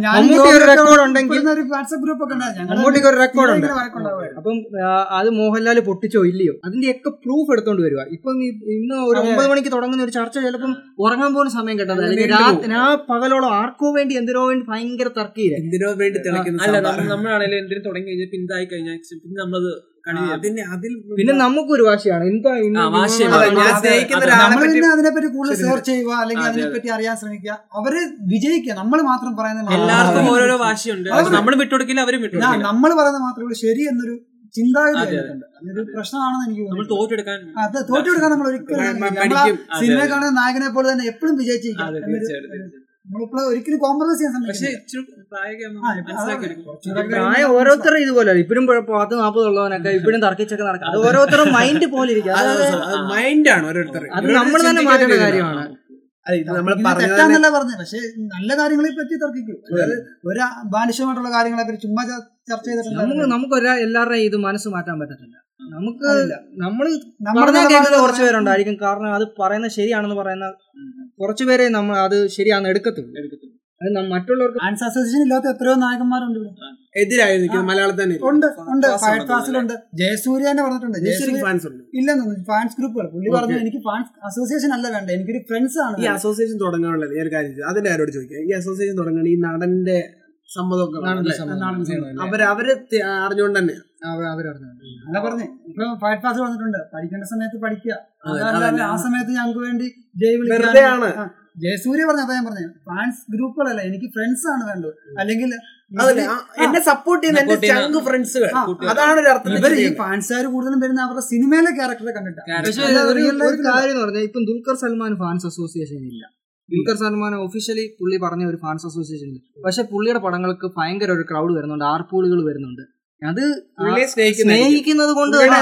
മമ്മൂട്ടിക്ക് ഒരു റെക്കോർഡ് ഉണ്ട്. അപ്പം അത് മോഹൻലാൽ പൊട്ടിച്ചോ ഇല്ലയോ അതിന്റെയൊക്കെ പ്രൂഫ് എടുത്തോണ്ട് വരുവാ. ഇപ്പൊ ഇന്ന് ഒരു 9 മണിക്ക് തുടങ്ങുന്ന ഒരു ചർച്ച ചിലപ്പം ഉറങ്ങാൻ പോകുന്ന സമയം കിട്ടുന്നത്. ഞാൻ പകലോളം ആർക്കോ വേണ്ടി എന്തിനോ വേണ്ടി ഭയങ്കര തർക്കിയില്ല. എന്തിനോ വേണ്ടി അല്ല, നമ്മളാണെങ്കിലും എന്തിനും തുടങ്ങി കഴിഞ്ഞാൽ പിന്തായി കഴിഞ്ഞാൽ പിന്നെ നമ്മളത് പിന്നെ നമുക്കൊരു വാശിയാണ്. അതിനെപ്പറ്റി കൂടുതൽ സെർച്ച് ചെയ്യുക അല്ലെങ്കിൽ അതിനെപ്പറ്റി അറിയാൻ ശ്രമിക്കുക. അവര് വിജയിക്കുക, നമ്മൾ മാത്രം പറയുന്നത് എല്ലാവർക്കും ഓരോരോ വാശിയുണ്ട്. നമ്മൾ വിട്ടുകൊടുക്കില്ല, അവരും വിട്ടുകൊടുക്കില്ല. നമ്മൾ പറയുന്നത് മാത്രമേ ശരി എന്നൊരു ചിന്താഗതി അതൊരു പ്രശ്നമാണെന്ന് എനിക്ക് തോന്നുന്നു. അത് തോറ്റെടുക്കാൻ നമ്മൾ ഒരിക്കലും സിനിമ കാണുന്ന നായകനെ പോലെ തന്നെ എപ്പോഴും വിജയിച്ചിരിക്കും. ഒരിക്കലും കോംപ്രമൈസ് ചെയ്യാൻ സമയം ഓരോരുത്തരും ഇതുപോലെ ഇപ്പഴും 40-40 ഉള്ളവനൊക്കെ ഇപ്പഴും തർക്കിച്ചൊക്കെ നടക്കും. അത് ഓരോരുത്തരും മൈൻഡ് പോലെ ഇരിക്കും. മൈൻഡാണ് ഓരോരുത്തർ. അത് നമ്മൾ തന്നെ മാറ്റേണ്ട കാര്യമാണ്. തെറ്റാന്നല്ല പറഞ്ഞത്, പക്ഷെ നല്ല കാര്യങ്ങളെ പറ്റി തർക്കിക്കും. അതായത് ഒരു ബാലിഷമായിട്ടുള്ള കാര്യങ്ങളെ പറ്റി ചുമ്മാ ചർച്ച ചെയ്തിട്ടുണ്ട്. നമുക്കൊരാ എല്ലാവരുടെയും ഇത് മനസ്സ് മാറ്റാൻ പറ്റത്തില്ല. നമുക്ക് നമ്മള് കേൾക്കുന്ന കുറച്ചു പേരുണ്ടായിരിക്കും. കാരണം അത് പറയുന്ന ശരിയാണെന്ന് പറയുന്ന കുറച്ചു പേരെ നമ്മൾ അത് ശരിയാണെന്ന് എടുക്കത്തുള്ളൂ. മറ്റുള്ളവർക്ക് ഫാൻസ് അസോസിയേഷൻ ഇല്ലാത്ത എത്രയോ നായകന്മാരുണ്ട് എതിരായിരിക്കും മലയാളത്തിൽ. ഉണ്ട് ജയസൂര്യ തന്നെ പറഞ്ഞിട്ടുണ്ട്. ഇല്ലെന്നു ഫാൻസ് ഗ്രൂപ്പുകൾ പുള്ളി പറഞ്ഞു എനിക്ക് ഫാൻസ് അസോസിയേഷൻ അല്ല വേണ്ട, എനിക്കൊരു ഫ്രണ്ട്സ് ആണ്. ഈ അസോസിയേഷൻ തുടങ്ങാനുള്ളത് അതിന്റെ ആരോട് ചോദിക്കാം. ഈ അസോസിയേഷൻ തുടങ്ങുകയാണെങ്കിൽ ഈ നടന്റെ സമ്മതമൊക്കെ അവര് അറിഞ്ഞുകൊണ്ട് തന്നെ അല്ല പറഞ്ഞു. ഇപ്പൊ ഫൈറ്റ് പാസ് വന്നിട്ടുണ്ട്, പഠിക്കേണ്ട സമയത്ത് പഠിക്കുക. ആ സമയത്ത് ഞങ്ങൾക്ക് വേണ്ടി ജയസൂര്യ പറഞ്ഞു. അതാ ഞാൻ പറഞ്ഞു ഫാൻസ് ഗ്രൂപ്പുകളല്ല, എനിക്ക് ഫ്രണ്ട്സ് ആണ് വേണ്ടത്. അല്ലെങ്കിൽ എന്നെ സപ്പോർട്ട് ചെയ്യുന്ന ഫ്രണ്ട്സ് അതാണ് ഈ ഫാൻസുകാർ കൂടുതലും വരുന്ന അവരുടെ സിനിമയിലെ ക്യാരക്ടറെ കണ്ടിട്ടാണ്. ഇപ്പം ദുൽഖർ സൽമാൻ ഫാൻസ് അസോസിയേഷൻ ഇല്ല. ദുൽഖർ സൽമാൻ ഒഫീഷ്യലി പുള്ളി പറഞ്ഞ ഒരു ഫാൻസ് അസോസിയേഷൻ ഉണ്ട്. പക്ഷെ പുള്ളിയുടെ പടങ്ങൾക്ക് ഭയങ്കര ഒരു ക്രൗഡ് വരുന്നുണ്ട്, ആർപ്പൂളുകൾ വരുന്നുണ്ട്. അത് സ്നേഹിക്കുന്നത് കൊണ്ട് തന്നെ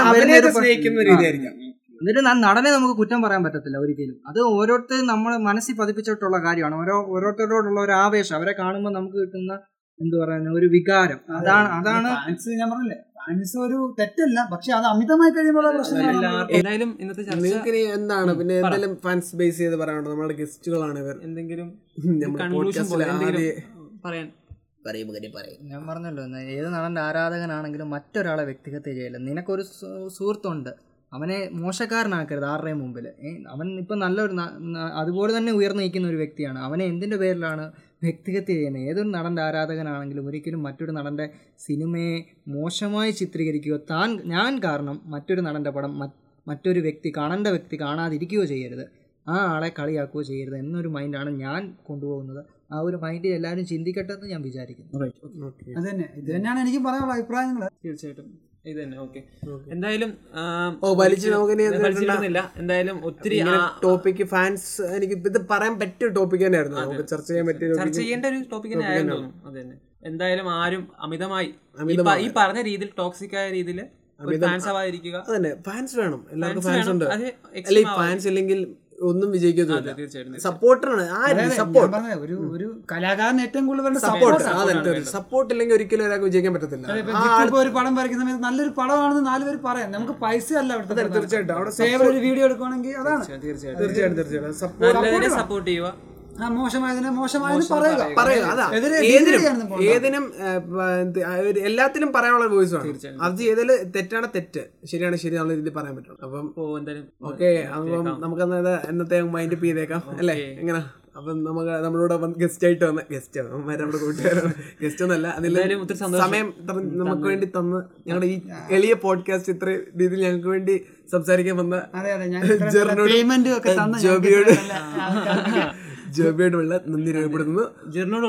എന്നിട്ട് നടനെ നമുക്ക് കുറ്റം പറയാൻ പറ്റത്തില്ല ഒരിക്കലും. അത് ഓരോരുത്തരും നമ്മൾ മനസ്സിൽ പതിപ്പിച്ചിട്ടുള്ള കാര്യമാണ്. ഓരോരുത്തരോടുള്ള ഒരു ആവേശം, അവരെ കാണുമ്പോൾ നമുക്ക് കിട്ടുന്ന എന്ത് പറയുന്ന ഒരു വികാരം, അതാണ് ഞാൻ പറഞ്ഞില്ലേ. ഫാൻസ് ഒരു തെറ്റല്ല, പക്ഷെ അത് അമിതമായി കഴിയുമ്പോൾ എന്തായാലും ഇന്നത്തെ ചർച്ച എന്താണ് പിന്നെ എന്തെങ്കിലും ഫാൻസ് ബേസ് ചെയ്ത് പറയാനുണ്ടോ? നമ്മുടെ ഗസ്റ്റുകളാണ് ഇവർ, എന്തെങ്കിലും പറയാൻ ഞാൻ പറഞ്ഞല്ലോ. ഏത് നടന്റെ ആരാധകനാണെങ്കിലും മറ്റൊരാളെ വ്യക്തിഗത ചെയ്യല്ല. നിനക്കൊരു സുഹൃത്തുണ്ട്, അവനെ മോശക്കാരനാക്കരുത് ആരുടെയും മുമ്പിൽ. അവൻ ഇപ്പം നല്ലൊരു അതുപോലെ തന്നെ ഉയർന്നു നിൽക്കുന്ന ഒരു വ്യക്തിയാണ്. അവനെ എന്തിൻ്റെ പേരിലാണ് വ്യക്തിഹത്യ ചെയ്യുന്നത്? ഏതൊരു നടൻ്റെ ആരാധകനാണെങ്കിലും ഒരിക്കലും മറ്റൊരു നടൻ്റെ സിനിമയെ മോശമായി ചിത്രീകരിക്കുകയോ ഞാൻ കാരണം മറ്റൊരു നടൻ്റെ പടം മറ്റൊരു വ്യക്തി കാണേണ്ട വ്യക്തി കാണാതിരിക്കുകയോ ചെയ്യരുത്, ആ ആളെ കളിയാക്കുകയോ ചെയ്യരുത് എന്നൊരു മൈൻഡാണ് ഞാൻ കൊണ്ടുപോകുന്നത്. ആ ഒരു മൈൻഡ് എല്ലാവരും ചിന്തിക്കട്ടെ എന്ന് ഞാൻ വിചാരിക്കുന്നു. അത് തന്നെ, ഇത് തന്നെയാണ് എനിക്ക് പറയാനുള്ള അഭിപ്രായങ്ങൾ. തീർച്ചയായിട്ടും ഇത് തന്നെ. ഓക്കെ, എന്തായാലും എന്തായാലും ഒത്തിരി ടോപ്പിക് ഫാൻസ് എനിക്ക് ഇത് പറയാൻ പറ്റിയ ടോപ്പിക് തന്നെയായിരുന്നു, ചർച്ച ചെയ്യാൻ പറ്റിയ ചർച്ച ചെയ്യേണ്ട ഒരു ടോപ്പിക് തന്നെയായിരുന്നു. അത് തന്നെ, എന്തായാലും ആരും അമിതമായി ഈ പറഞ്ഞ രീതിയിൽ ടോക്സിക് ആയ രീതിയിൽ ഫാൻസ് വേണം. എല്ലാവർക്കും ഫാൻസ് ഉണ്ട്, അല്ലെ? ഫാൻസ് ഇല്ലെങ്കിൽ ഒന്നും വിജയിക്കത്തില്ല. തീർച്ചയായിട്ടും സപ്പോർട്ടാണ് ഒരു കലാകാരന് ഏറ്റവും കൂടുതൽ സപ്പോർട്ട് ഇല്ലെങ്കിൽ ഒരിക്കലും ഒരാൾക്ക് വിജയിക്കാൻ പറ്റത്തില്ല. ഒരു പടം വരയ്ക്കുന്ന സമയത്ത് നല്ലൊരു പടമാണെന്ന് നാലുപേര് പറയാം, നമുക്ക് പൈസ അല്ല അവിടെ. തീർച്ചയായിട്ടും അവിടെ സേവ് ഒരു വീഡിയോ എടുക്കുകയാണെങ്കിൽ അതാണ്. തീർച്ചയായിട്ടും തീർച്ചയായിട്ടും സപ്പോർട്ട് ചെയ്യുക, എല്ലാത്തിലും പറയാനുള്ള വോയിസ് ആണ്. അത് ചെയ്തതിൽ തെറ്റാണ് തെറ്റ്, ശരിയാണ് ശരി എന്നുള്ള രീതിയിൽ പറയാൻ പറ്റും. അപ്പം ഓക്കെ, അപ്പം നമുക്ക് എന്നത്തെ മൈൻഡ് അപ്പ് ചെയ്തേക്കാം അല്ലേ? എങ്ങനെ? അപ്പം നമുക്ക് നമ്മളോട് ഗസ്റ്റ് ആയിട്ട് വന്ന ഗസ്റ്റ് നമ്മുടെ കൂട്ടുകാരാണ്. ഗസ്റ്റ് ഒന്നല്ല, അതിലും സമയം നമുക്ക് വേണ്ടി തന്ന് ഞങ്ങളുടെ ഈ എളിയ പോഡ്കാസ്റ്റ് ഇത്ര രീതിയിൽ ഞങ്ങൾക്ക് വേണ്ടി സംസാരിക്കാൻ വന്ന ജോബിയോട് ജോബിയോടുള്ള നന്ദി രേഖപ്പെടുത്തുന്നു. ജെറിനോട്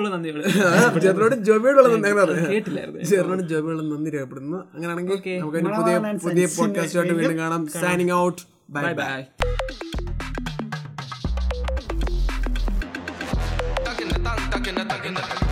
ജോബിയോടുള്ള നന്ദി രേഖപ്പെടുത്തുന്നു. അങ്ങനെയാണെങ്കിൽ നമുക്ക് പുതിയ പുതിയ പോഡ്കാസ്റ്റുമായിട്ട് വീണ്ടും കാണാം. Signing out, bye by.